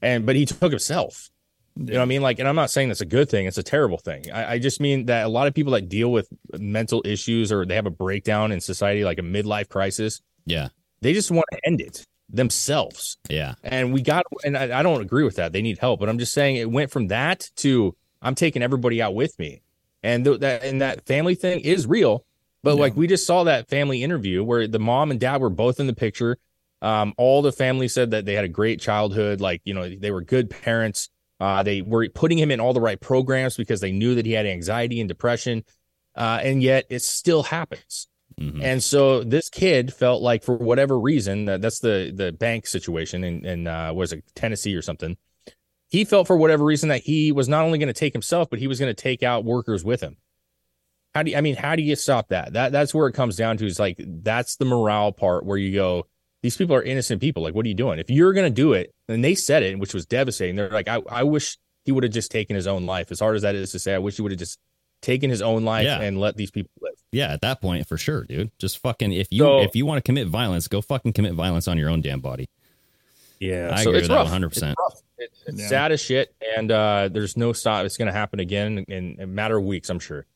And but he took himself. You know what I mean? Like, and I'm not saying that's a good thing. It's a terrible thing. I, I just mean that a lot of people that deal with mental issues or they have a breakdown in society, like a midlife crisis. Yeah, they just want to end it themselves. Yeah, and we got. And I, I don't agree with that. They need help. But I'm just saying it went from that to I'm taking everybody out with me. And th- that and that family thing is real. But yeah. like we just saw that family interview where the mom and dad were both in the picture. Um, all the family said that they had a great childhood. Like, you know, they were good parents. Uh, they were putting him in all the right programs because they knew that he had anxiety and depression. Uh, and yet it still happens. Mm-hmm. And so this kid felt like for whatever reason, that, that's the, the bank situation in, in uh, what is it, Tennessee or something. He felt for whatever reason that he was not only going to take himself, but he was going to take out workers with him. How do you, I mean, how do you stop that? That that's where it comes down to is like, that's the morale part where you go, these people are innocent people. Like, what are you doing? If you're going to do it, and they said it, which was devastating. They're like, I, I wish he would have just taken his own life. As hard as that is to say, I wish he would have just taken his own life yeah. and let these people live. Yeah. At that point, for sure, dude, just fucking, if you, so, if you want to commit violence, go fucking commit violence on your own damn body. Yeah. I so agree with that one hundred percent. It's, it's yeah. sad as shit, and uh, there's no stop. It's going to happen again in, in a matter of weeks, I'm sure.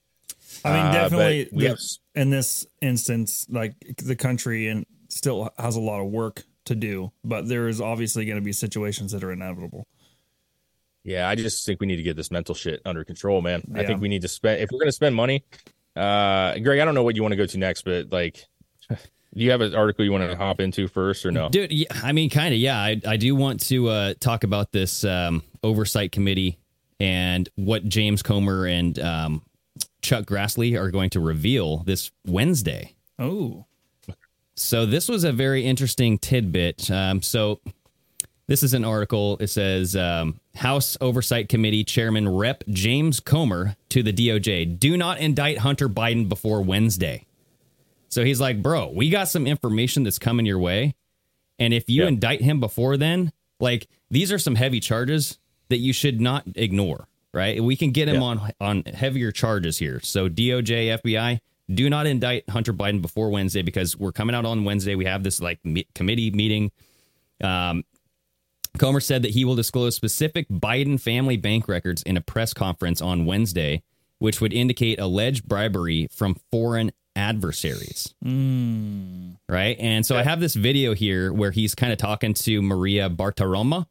I mean, definitely, uh, we the, have... in this instance, like the country and still has a lot of work to do, but there is obviously going to be situations that are inevitable. Yeah, I just think we need to get this mental shit under control, man. Yeah. I think we need to spend, if we're going to spend money, uh, Greg, I don't know what you want to go to next, but like... Do you have an article you want to hop into first or no? Dude, yeah, I mean, kind of, yeah. I, I do want to uh, talk about this um, oversight committee and what James Comer and um, Chuck Grassley are going to reveal this Wednesday. Oh. So this was a very interesting tidbit. Um, so this is an article. It says um, House Oversight Committee Chairman Representative James Comer to the D O J. Do not indict Hunter Biden before Wednesday. So he's like, bro, we got some information that's coming your way. And if you yeah. indict him before then, like, these are some heavy charges that you should not ignore, right? We can get him yeah. on on heavier charges here. So D O J, F B I, do not indict Hunter Biden before Wednesday because we're coming out on Wednesday. We have this, like, me- committee meeting. Um, Comer said that he will disclose specific Biden family bank records in a press conference on Wednesday, which would indicate alleged bribery from foreign adversaries. Mm. Right. And so okay. I have this video here where he's kind of talking to Maria Bartiromo.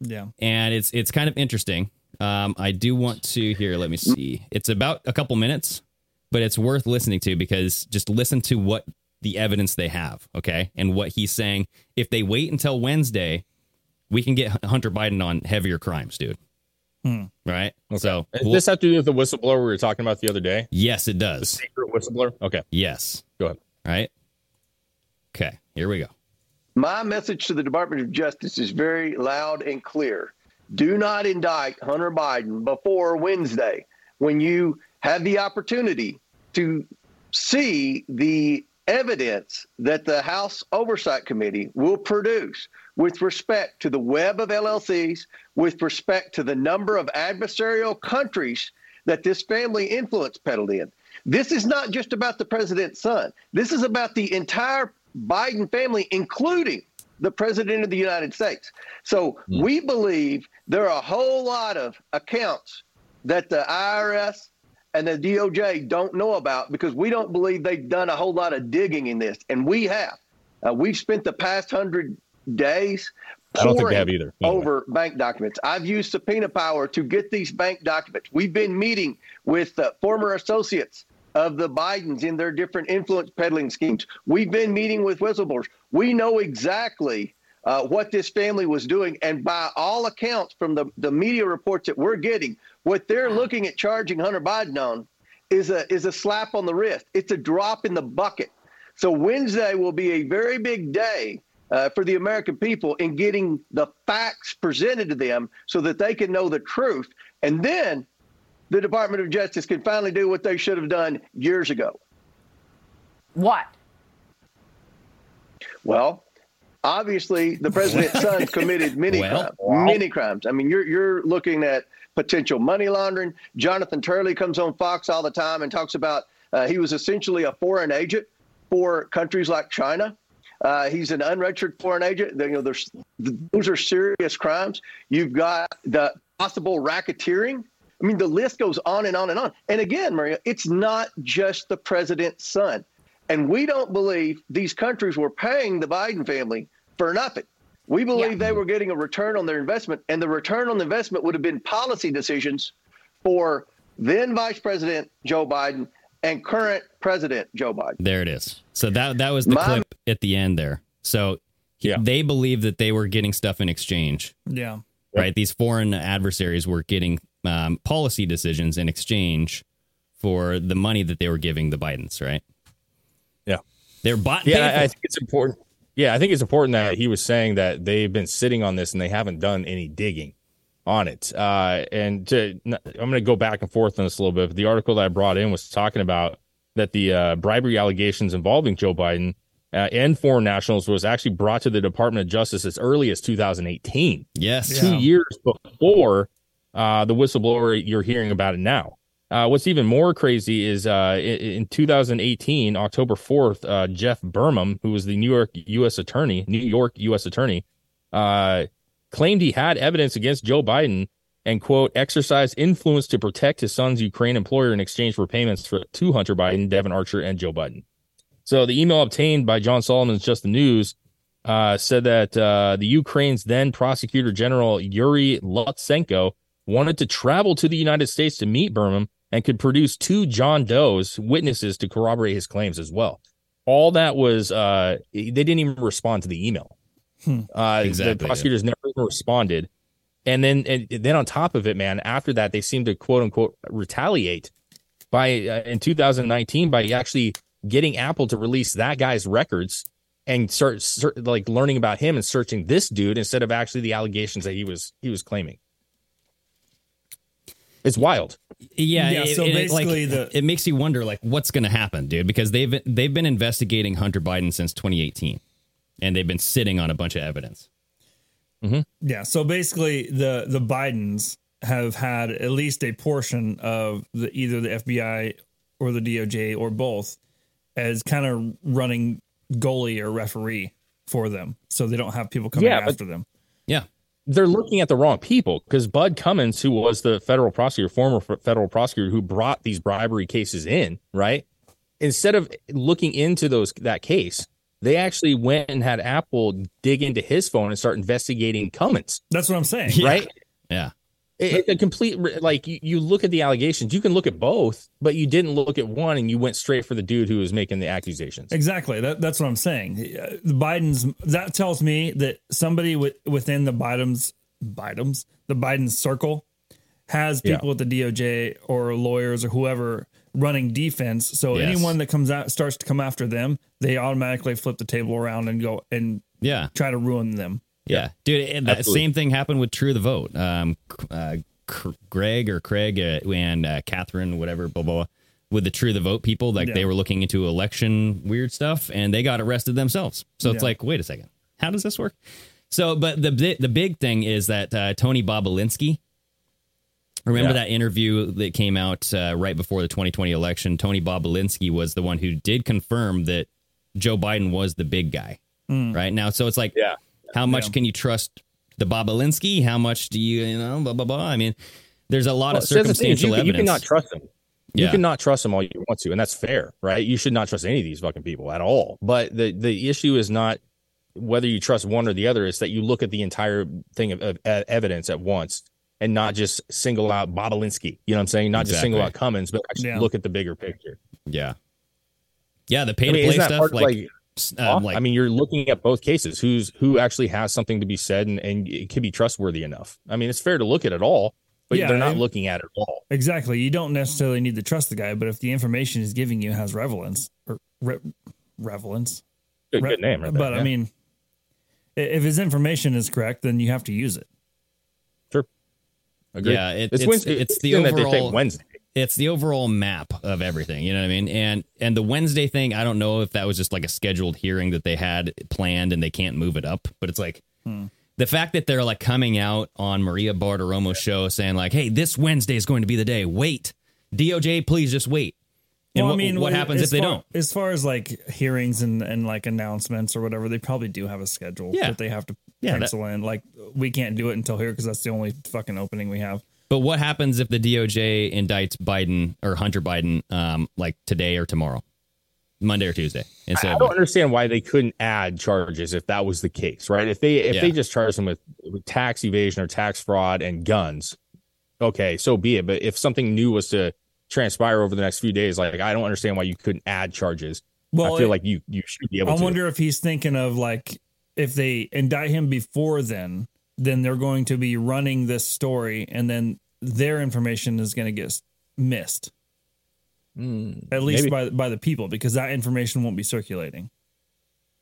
Yeah. And it's it's kind of interesting. Um, I do want to here. Let me see. It's about a couple minutes, but it's worth listening to because just listen to what the evidence they have. OK. And what he's saying, if they wait until Wednesday, we can get Hunter Biden on heavier crimes, dude. Hmm. Right. Okay. So does we'll, this have to do with the whistleblower we were talking about the other day? Yes, it does. The secret whistleblower. OK. Yes. Go ahead. All right. OK, here we go. My message to the Department of Justice is very loud and clear. Do not indict Hunter Biden before Wednesday, when you have the opportunity to see the evidence that the House Oversight Committee will produce with respect to the web of L L Cs, with respect to the number of adversarial countries that this family influence peddled in. This is not just about the president's son. This is about the entire Biden family, including the president of the United States. So mm. we believe there are a whole lot of accounts that the I R S and the D O J don't know about because we don't believe they've done a whole lot of digging in this. And we have. Uh, we've spent the past hundred days I don't think they have either. Anyway. over bank documents. I've used subpoena power to get these bank documents. We've been meeting with uh, former associates of the Bidens in their different influence peddling schemes. We've been meeting with whistleblowers. We know exactly uh, what this family was doing. And by all accounts, from the, the media reports that we're getting, what they're looking at charging Hunter Biden on is a is a slap on the wrist. It's a drop in the bucket. So Wednesday will be a very big day uh, for the American people in getting the facts presented to them so that they can know the truth. And then the Department of Justice can finally do what they should have done years ago. What? Well, obviously, the president's son committed many well, crimes. Wow. Many crimes. I mean, you're you're looking at potential money laundering. Jonathan Turley comes on Fox all the time and talks about uh, he was essentially a foreign agent for countries like China. Uh, he's an unregistered foreign agent. You know, there's, those are serious crimes. You've got the possible racketeering. I mean, the list goes on and on and on. And again, Maria, it's not just the president's son. And we don't believe these countries were paying the Biden family for nothing. We believe yeah. they were getting a return on their investment, and the return on the investment would have been policy decisions for then Vice President Joe Biden and current President Joe Biden. There it is. So that that was the My, clip at the end there. So yeah. they believe that they were getting stuff in exchange. Yeah. Right. These foreign adversaries were getting Um, policy decisions in exchange for the money that they were giving the Bidens, right? Yeah. They're bought. Yeah, I, I think it's important. Yeah, I think it's important that he was saying that they've been sitting on this and they haven't done any digging on it. Uh, and to, I'm going to go back and forth on this a little bit. But the article that I brought in was talking about that the uh, bribery allegations involving Joe Biden uh, and foreign nationals was actually brought to the Department of Justice as early as two thousand eighteen. Yes. Two yeah. years before Uh, the whistleblower you're hearing about it now. Uh, what's even more crazy is uh, in two thousand eighteen, October fourth, uh, Jeff Burnham, who was the New York U S attorney, New York U S attorney, uh, claimed he had evidence against Joe Biden and, quote, exercised influence to protect his son's Ukraine employer in exchange for payments for, to Hunter Biden, Devin Archer, and Joe Biden. So the email obtained by John Solomon's Just the News uh, said that uh, the Ukraine's then prosecutor general Yuri Lutsenko wanted to travel to the United States to meet Burnham and could produce two John Doe's witnesses to corroborate his claims as well. All that was uh, they didn't even respond to the email. Hmm. Uh, exactly, the prosecutors yeah. never even responded. And then and then on top of it, man, after that, they seemed to, quote unquote, retaliate by uh, in two thousand nineteen by actually getting Apple to release that guy's records and start, start like learning about him and searching this dude instead of actually the allegations that he was he was claiming. It's wild. Yeah. yeah it, so it, basically, it, like, the, it makes you wonder, like, what's going to happen, dude? Because they've they've been investigating Hunter Biden since twenty eighteen, and they've been sitting on a bunch of evidence. Mm-hmm. Yeah. So basically, the the Bidens have had at least a portion of the either the F B I or the D O J or both as kind of running goalie or referee for them, so they don't have people coming yeah, after but, them. Yeah. They're looking at the wrong people because Bud Cummins, who was the federal prosecutor, former federal prosecutor who brought these bribery cases in, right, instead of looking into those that case, they actually went and had Apple dig into his phone and start investigating Cummins. That's what I'm saying, right? Yeah. It's it, a complete, like, you, you look at the allegations, you can look at both, but you didn't look at one and you went straight for the dude who was making the accusations. Exactly. That, that's what I'm saying. The Biden's, that tells me that somebody with, within the Biden's, Biden's, the Biden circle has people yeah. at the D O J or lawyers or whoever running defense. So yes. anyone that comes out starts to come after them, they automatically flip the table around and go and yeah. try to ruin them. Yeah, yeah. Dude. And that Absolutely. same thing happened with True the Vote. Um, uh, Greg or Craig uh, and uh, Catherine, whatever, blah, blah, blah, with the True the Vote people, like yeah. they were looking into election weird stuff and they got arrested themselves. So yeah. it's like, wait a second, how does this work? So, but the the big thing is that uh, Tony Bobulinski, remember yeah. that interview that came out uh, right before the twenty twenty election? Tony Bobulinski was the one who did confirm that Joe Biden was the big guy mm. right now. So it's like, yeah. how much yeah. can you trust the Bobulinski? How much do you, you know, blah, blah, blah. I mean, there's a lot well, of circumstantial you, evidence. You cannot trust him. You yeah. cannot trust them all you want to. And that's fair, right? You should not trust any of these fucking people at all. But the, the issue is not whether you trust one or the other. It's that you look at the entire thing of, of, of evidence at once. And not just single out Bobulinski, you know what I'm saying? Not exactly. just single out Cummins, but actually yeah. look at the bigger picture. Yeah. Yeah, the pay-to-play I mean, stuff. Like, like, um, like, I mean, you're looking at both cases. Who's Who actually has something to be said and, and it can be trustworthy enough? I mean, it's fair to look at it all, but yeah, they're not I mean, looking at it all. Exactly. You don't necessarily need to trust the guy, but if the information he's giving you has relevance, or re- relevance. Good, re- good name right there. But, yeah. I mean, if his information is correct, then you have to use it. Agreed. Yeah, it, it's, it's, it's the overall Wednesday. It's the overall map of everything. You know what I mean? And and the Wednesday thing, I don't know if that was just like a scheduled hearing that they had planned and they can't move it up. But it's like hmm. the fact that they're like coming out on Maria Bartiromo's show saying like, hey, this Wednesday is going to be the day. Wait, D O J, please just wait. And well, what, I mean, what happens if they far, don't? As far as like hearings and, and like announcements or whatever, they probably do have a schedule yeah. that they have to yeah, pencil that, in. Like, we can't do it until here because that's the only fucking opening we have. But what happens if the D O J indicts Biden or Hunter Biden um, like today or tomorrow? Monday or Tuesday. I don't Monday. understand why they couldn't add charges if that was the case, right? If they if yeah. they just charged them with, with tax evasion or tax fraud and guns, okay, so be it. But if something new was to transpire over the next few days, like I don't understand why you couldn't add charges. Well, I feel it, like you you should be able I to. I wonder if he's thinking of like if they indict him before then, then they're going to be running this story and then their information is going to get missed. Mm, At least maybe. by by the people, because that information won't be circulating.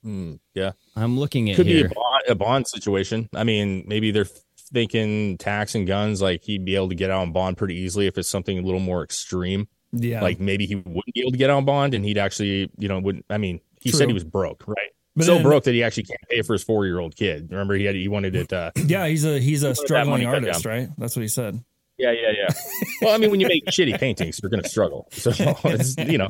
Mm, yeah. I'm looking at Could here. be a bond, a bond situation. I mean, maybe they're thinking tax and guns, like he'd be able to get out on bond pretty easily if it's something a little more extreme. Yeah. Like maybe he wouldn't be able to get out on bond and he'd actually, you know, wouldn't, I mean, he True. said he was broke, right? But so then, broke that he actually can't pay for his four-year-old kid. Remember, he had, he wanted it. Uh, yeah. He's a, he's a struggling artist, right? That's what he said. Yeah. Yeah. Yeah. Well, I mean, when you make shitty paintings, you're going to struggle. So it's, you know,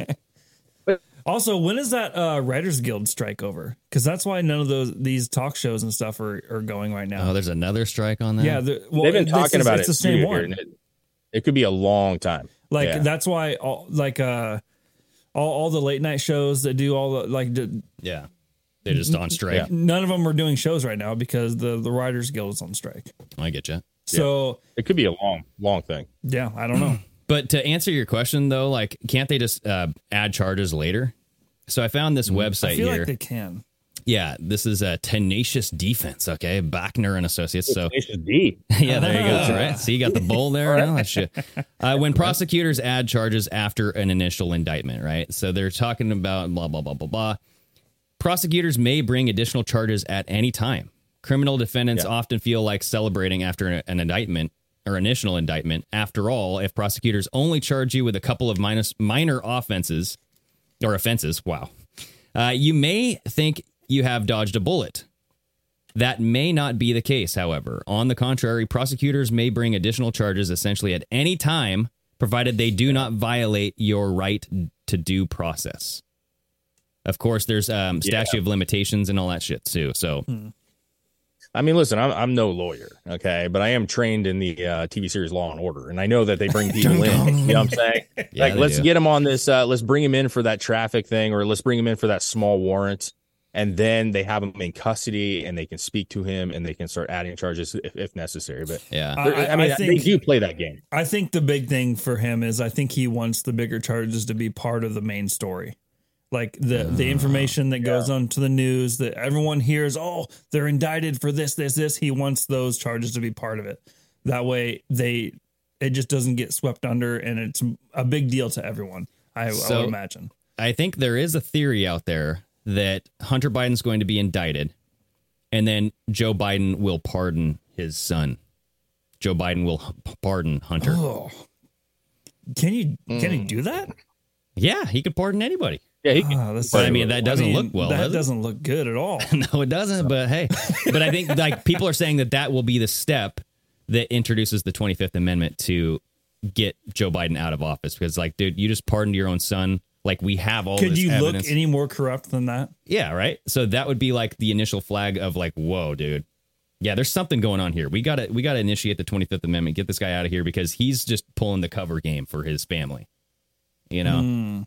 but also when is that uh, Writers Guild strike over? Because that's why none of those these talk shows and stuff are, are going right now. Oh, there's another strike on that. Yeah, the, well, they've been talking is, about it's it. It's the same one. It, it could be a long time. Like yeah. that's why, all, like uh, all all the late night shows that do all the like the, yeah, they're just on strike. Yeah. None of them are doing shows right now because the the Writers Guild is on strike. I get you. So yeah. it could be a long long thing. Yeah, I don't know. But to answer your question, though, like, can't they just uh, add charges later? So I found this website here. I feel here. like they can. Yeah, this is a Tenacious Defense, okay? Bachner and Associates. So Tenacious D. yeah, there you go. That's right. So you got the bowl there. Right. That shit. Uh, when prosecutors add charges after an initial indictment, right? So they're talking about blah, blah, blah, blah, blah. Prosecutors may bring additional charges at any time. Criminal defendants yeah. often feel like celebrating after an, an indictment. Or initial indictment. After all, if prosecutors only charge you with a couple of minus, minor offenses or offenses, wow, uh, you may think you have dodged a bullet. That may not be the case, however. On the contrary, prosecutors may bring additional charges essentially at any time, provided they do not violate your right to due process. Of course, there's um, statute yeah. of limitations and all that shit, too. So. Hmm. I mean, listen, I'm, I'm no lawyer, okay, but I am trained in the uh, T V series Law and Order, and I know that they bring people in. You know what I'm saying? Yeah, like, let's do. get them on this. Uh, let's bring them in for that traffic thing, or let's bring them in for that small warrant, and then they have him in custody, and they can speak to him, and they can start adding charges if, if necessary. But yeah, I, I mean, I think, they do play that game. I think the big thing for him is I think he wants the bigger charges to be part of the main story. Like the, the information that goes yeah. on to the news that everyone hears, oh, they're indicted for this, this, this. He wants those charges to be part of it. That way they it just doesn't get swept under. And it's a big deal to everyone, I, so, I would imagine. I think there is a theory out there that Hunter Biden's going to be indicted and then Joe Biden will pardon his son. Joe Biden will pardon Hunter. Oh. Can you can mm. he do that? Yeah, he could pardon anybody. Yeah, he can. Oh, but I mean, that doesn't I mean, look well. That does doesn't look good at all. No, it doesn't. But hey, but I think like people are saying that that will be the step that introduces the twenty-fifth Amendment to get Joe Biden out of office. Because like, dude, you just pardoned your own son. Like we have all Could this you evidence. Look any more corrupt than that? Yeah, right. So that would be like the initial flag of like, whoa, dude. Yeah, there's something going on here. We got to we got to initiate the twenty-fifth Amendment. Get this guy out of here because he's just pulling the cover game for his family. You know? Mm.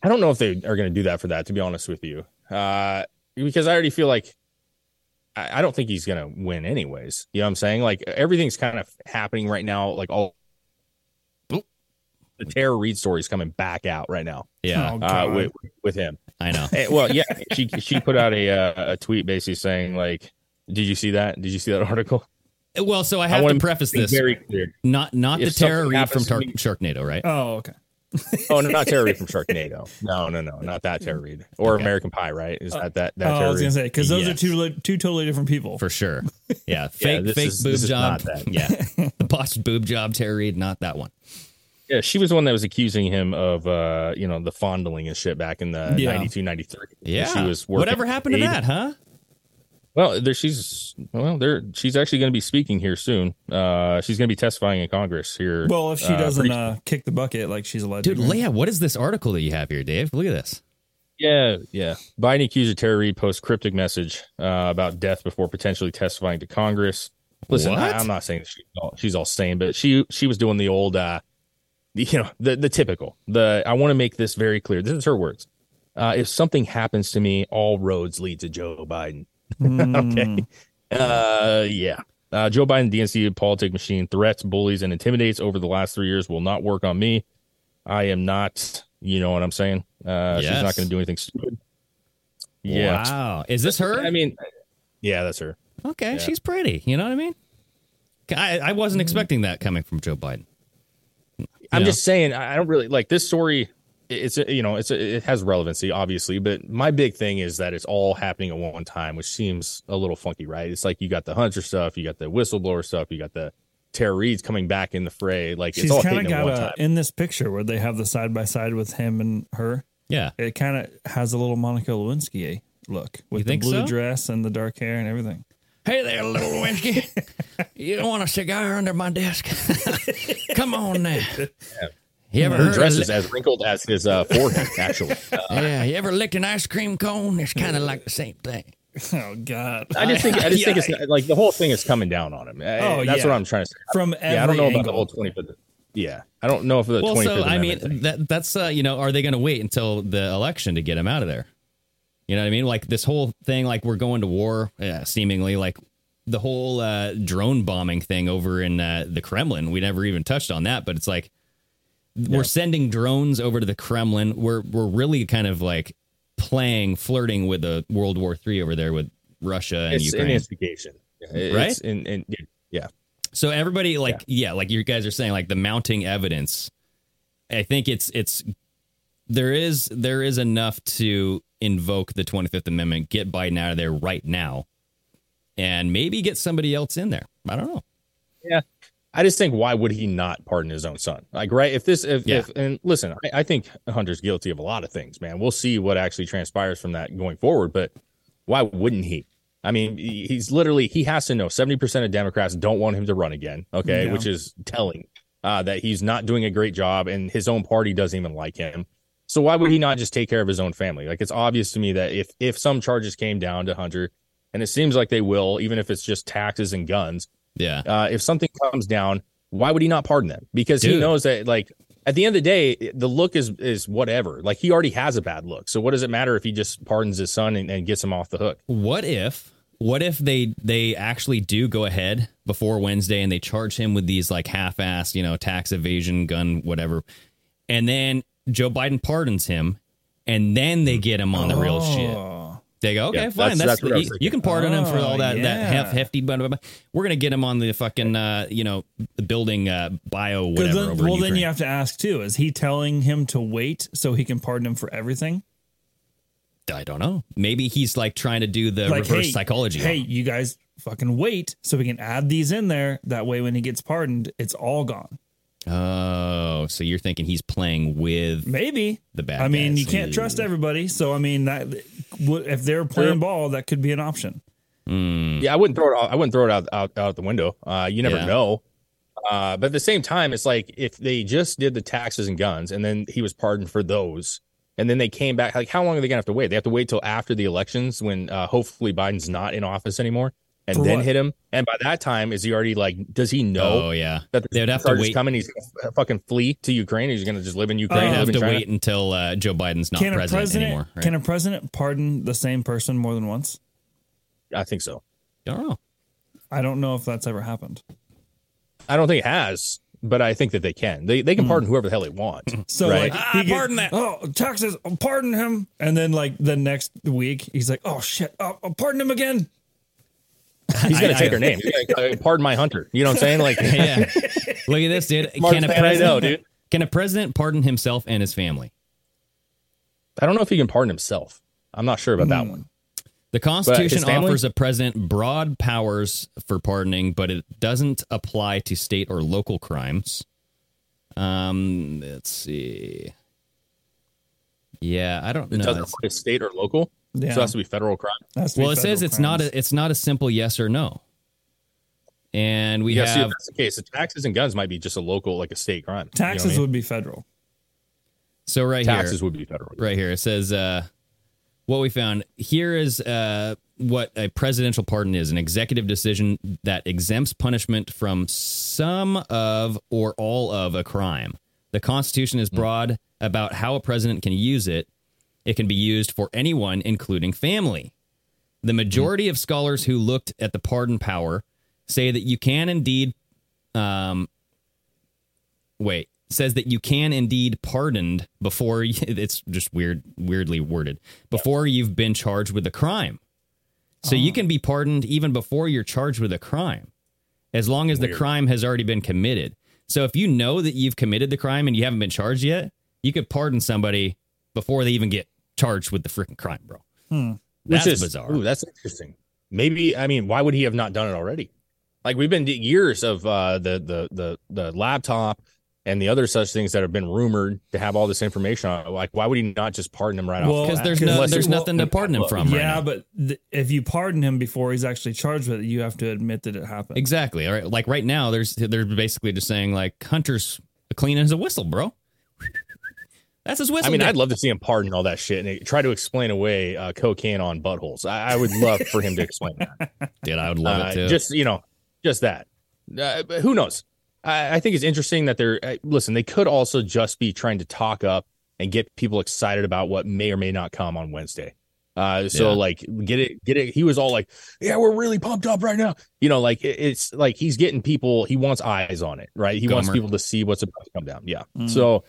I don't know if they are going to do that for that, to be honest with you, uh, because I already feel like I, I don't think he's going to win anyways. You know what I'm saying? Like everything's kind of happening right now. Like all the Tara Reade story is coming back out right now. Yeah, oh, uh, with, with him. I know. And, well, yeah, she she put out a uh, a tweet basically saying like, "Did you see that? Did you see that article?" Well, so I have I to preface to this very clear. Not not if the Tara Reade from Tar- Sharknado, right? Oh, okay. Oh, no, not Tara Reade from Sharknado. No, no, no, not that Tara Reade or okay. American Pie, right? Is that that? that oh, Tara I was gonna say because those yes. are two two totally different people for sure. Yeah, fake yeah, fake is, boob job. Yeah, the botched boob job Tara Reade, not that one. Yeah, she was the one that was accusing him of uh, you know, the fondling and shit back in the ninety-two, ninety-three Yeah, she was working. Whatever happened to that, huh? Well, there she's well there. She's actually going to be speaking here soon. Uh, she's going to be testifying in Congress here. Well, if she uh, doesn't uh, kick the bucket like she's alleged, dude. Leah, what is this article that you have here, Dave? Look at this. Yeah, yeah. Biden accuser Tara Reade posts cryptic message uh, about death before potentially testifying to Congress. Listen, I, I'm not saying that she's all, she's all sane, but she she was doing the old, uh, you know, the the typical. The I want to make this very clear. This is her words. Uh, if something happens to me, all roads lead to Joe Biden. okay. Uh, yeah. Uh, Joe Biden, D N C politic machine, threats, bullies, and intimidates over the last three years will not work on me. I am not, you know what I'm saying? Uh, yes. She's not going to do anything stupid. Yeah. Wow. Is this her? I mean, yeah, that's her. Okay. Yeah. She's pretty. You know what I mean? I, I wasn't expecting that coming from Joe Biden. You I'm know? just saying, I don't really like this story. It's, you know, it's it has relevancy, obviously, but my big thing is that it's all happening at one time, which seems a little funky, right? It's like you got the Hunter stuff, you got the whistleblower stuff, you got the Tara Reade's coming back in the fray. Like she's kind of got a, in this picture where they have the side by side with him and her. Yeah, it kind of has a little Monica Lewinsky look with the blue so? dress and the dark hair and everything. Hey there, little Lewinsky. You don't want a cigar under my desk? Come on now. Yeah. You ever Her dress is li- as wrinkled as his uh, forehead, actually. Uh, yeah, you ever licked an ice cream cone? It's kind of like the same thing. Oh, God. I just think I just think it's like the whole thing is coming down on him. Oh, That's yeah. what I'm trying to say. From every yeah, I don't know angle. about the whole twenty-fifth. Yeah, I don't know if the well, twenty-fifth. So, I mean, that, that's, uh, you know, are they going to wait until the election to get him out of there? You know what I mean? Like this whole thing, like we're going to war, yeah, seemingly, like the whole uh, drone bombing thing over in uh, the Kremlin. We never even touched on that, but it's like, we're yeah. sending drones over to the Kremlin. We're we're really kind of like playing, flirting with the World War Three over there with Russia and it's Ukraine. An instigation, yeah. right? It's in, in, yeah. So everybody, like, yeah. yeah, like you guys are saying, like the mounting evidence. I think it's it's there is there is enough to invoke the twenty-fifth Amendment, get Biden out of there right now, and maybe get somebody else in there. I don't know. Yeah. I just think, why would he not pardon his own son? Like, right? If this, if, yeah. if and listen, I, I think Hunter's guilty of a lot of things, man. We'll see what actually transpires from that going forward. But why wouldn't he? I mean, he's literally, he has to know seventy percent of Democrats don't want him to run again. OK, yeah. which is telling uh, that he's not doing a great job and his own party doesn't even like him. So why would he not just take care of his own family? Like, it's obvious to me that if if some charges came down to Hunter, and it seems like they will, even if it's just taxes and guns. Yeah. Uh, if something comes down, why would he not pardon them? Because Dude. he knows that, like, at the end of the day, the look is is whatever. Like, he already has a bad look. So what does it matter if he just pardons his son and, and gets him off the hook? What if what if they they actually do go ahead before Wednesday and they charge him with these, like, half-assed, you know, tax evasion, gun, whatever. And then Joe Biden pardons him, and then they get him on the oh. real shit. They go, okay, yeah, fine. That's, that's, that's you, you can pardon oh, him for all that yeah. that hef, hefty. Blah, blah, blah. We're gonna get him on the fucking uh, you know building uh, bio whatever. Then, over well, then you have to ask too: is he telling him to wait so he can pardon him for everything? I don't know. Maybe he's like trying to do the like, reverse hey, psychology. Hey, you guys, fucking wait so we can add these in there. That way, when he gets pardoned, it's all gone. Oh, so you're thinking he's playing with maybe the bad guys. I mean, you can't trust everybody. So, I mean, that if they're playing ball, that could be an option. Mm. Yeah, I wouldn't throw it out. I wouldn't throw it out, out, out the window. Uh, you never yeah. know. Uh, but at the same time, it's like if they just did the taxes and guns and then he was pardoned for those and then they came back, like, how long are they going to have to wait? They have to wait till after the elections when uh, hopefully Biden's not in office anymore. And for then what? Hit him. And by that time, is he already like, does he know? Oh, yeah. That the they'd have to wait. Coming, he's going to fucking flee to Ukraine. He's going to just live in Ukraine. Uh, have to China. Wait until uh, Joe Biden's not president, president anymore. Right? Can a president pardon the same person more than once? I think so. I don't know. I don't know if that's ever happened. I don't think it has, but I think that they can. They they can mm. pardon whoever the hell they want. So right? like, ah, he pardon gets, that. Oh, taxes. Pardon him. And then like the next week, he's like, oh, shit. Oh, pardon him again. He's going to take her name. Like, pardon my Hunter. You know what I'm saying? Like, yeah. Look at this, dude. Can a, president, know, dude. can a president pardon himself and his family? I don't know if he can pardon himself. I'm not sure about mm. that one. The Constitution offers a president broad powers for pardoning, but it doesn't apply to state or local crimes. Um, let's see. Yeah, I don't it know. It doesn't apply to state or local? Yeah. So it has to be federal crime. Well, federal it says it's crimes. not a it's not a simple yes or no. And we yeah, have see, if that's the case. The taxes and guns might be just a local, like a state crime. Taxes you know what I mean? would be federal. So right taxes here, taxes would be federal. Right here it says uh, what we found here is uh, what a presidential pardon is: an executive decision that exempts punishment from some of or all of a crime. The Constitution is broad mm-hmm. about how a president can use it. It can be used for anyone, including family. The majority of scholars who looked at the pardon power say that you can indeed, um, wait, says that you can indeed pardoned before, you, it's just weird, weirdly worded, before you've been charged with a crime. So oh. you can be pardoned even before you're charged with a crime, as long as weird. the crime has already been committed. So if you know that you've committed the crime and you haven't been charged yet, you could pardon somebody before they even get charged with the freaking crime, bro. Hmm. That's is, bizarre. Ooh, that's interesting. Maybe, I mean, why would he have not done it already? Like, we've been years of uh, the, the the the laptop and the other such things that have been rumored to have all this information on. Like, why would he not just pardon him right well, off? Because there's, no, there's well, nothing to pardon him from. Yeah, right but th- if you pardon him before he's actually charged with it, you have to admit that it happened. Exactly. All right. Like right now, there's they're basically just saying like Hunter's clean as a whistle, bro. That's his whistle. I mean, down. I'd love to see him pardon all that shit and try to explain away uh, cocaine on buttholes. I, I would love for him to explain that. Dude, I would love uh, it too. Just, you know, just that. Uh, but who knows? I, I think it's interesting that they're, uh, listen, they could also just be trying to talk up and get people excited about what may or may not come on Wednesday. Uh, so yeah. like get it, get it. He was all like, yeah, we're really pumped up right now. You know, like it, it's like he's getting people. He wants eyes on it, right? He Gomer. wants people to see what's about to come down. Yeah. Mm. So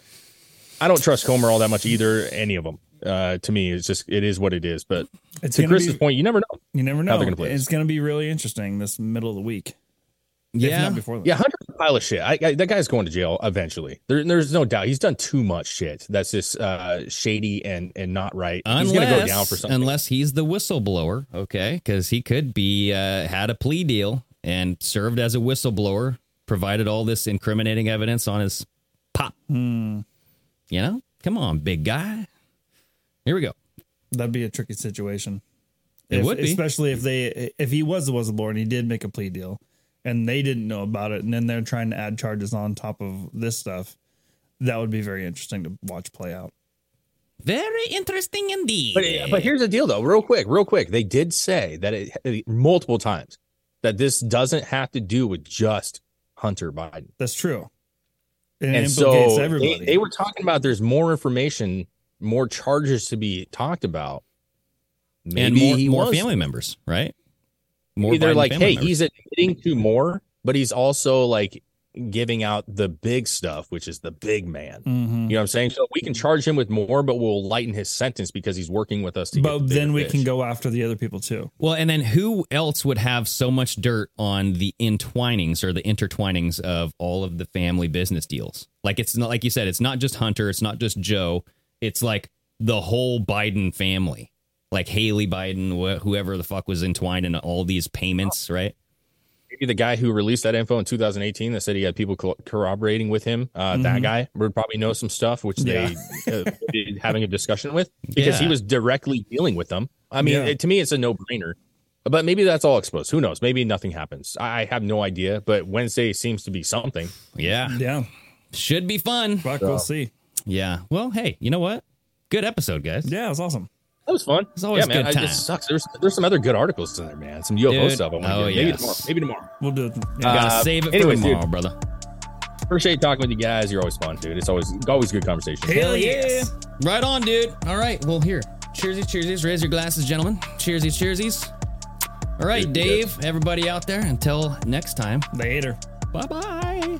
I don't trust Comer all that much either. Any of them, uh, to me, it's just it is what it is. But it's to Chris's be, point, you never know. You never know. How they're gonna play it's going to be really interesting this middle of the week. Yeah, if not before yeah. Hunter's a pile of shit. I, I, that guy's going to jail eventually. There, there's no doubt. He's done too much shit. That's just uh, shady and and not right. Unless, he's going to go down for something. Unless he's the whistleblower, okay? Because he could be uh, had a plea deal and served as a whistleblower, provided all this incriminating evidence on his pop. Hmm. You know, come on, big guy. Here we go. That'd be a tricky situation. It if, would be. Especially if they if he was the whistleblower and he did make a plea deal and they didn't know about it. And then they're trying to add charges on top of this stuff. That would be very interesting to watch play out. Very interesting indeed. But, but here's the deal, though. Real quick, real quick. They did say that it multiple times that this doesn't have to do with just Hunter Biden. That's true. And, and so they, they were talking about there's more information, more charges to be talked about. Maybe and more, more family members, right? More They're Biden like, hey, members. He's admitting to more, but he's also like giving out the big stuff, which is the big man. Mm-hmm. You know what I'm saying? So we can charge him with more, but we'll lighten his sentence because he's working with us. To but get the then we fish. Can go after the other people, too. Well, and then who else would have so much dirt on the entwinings or the intertwinings of all of the family business deals? Like, it's not like you said, it's not just Hunter. It's not just Joe. It's like the whole Biden family. Like Haley Biden, wh- whoever the fuck was entwined in all these payments, right? Maybe the guy who released that info in two thousand eighteen that said he had people co- corroborating with him, uh, mm-hmm. that guy would probably know some stuff, which yeah. they uh, did having a discussion with because yeah. he was directly dealing with them. I mean, yeah. it, to me, it's a no-brainer, but maybe that's all exposed. Who knows? Maybe nothing happens. I have no idea, but Wednesday seems to be something. Yeah. Yeah. Should be fun. Fuck, so. We'll see. Yeah. Well, hey, you know what? Good episode, guys. Yeah, it was awesome. That was fun. It's always yeah, man, a good time. It just sucks. There's there's some other good articles in there, man. Some U F O dude. Stuff. I oh, yeah. Maybe tomorrow. Maybe tomorrow. We'll do it. Yeah. Uh, gotta save it anyways, for tomorrow, dude. Brother. Appreciate talking with you guys. You're always fun, dude. It's always always good conversation. Hell yeah. Right on, dude. All right. Well, here. Cheersies, cheersies. Raise your glasses, gentlemen. Cheersies, cheersies. All right, dude, Dave, good. Everybody out there. Until next time. Later. Bye-bye.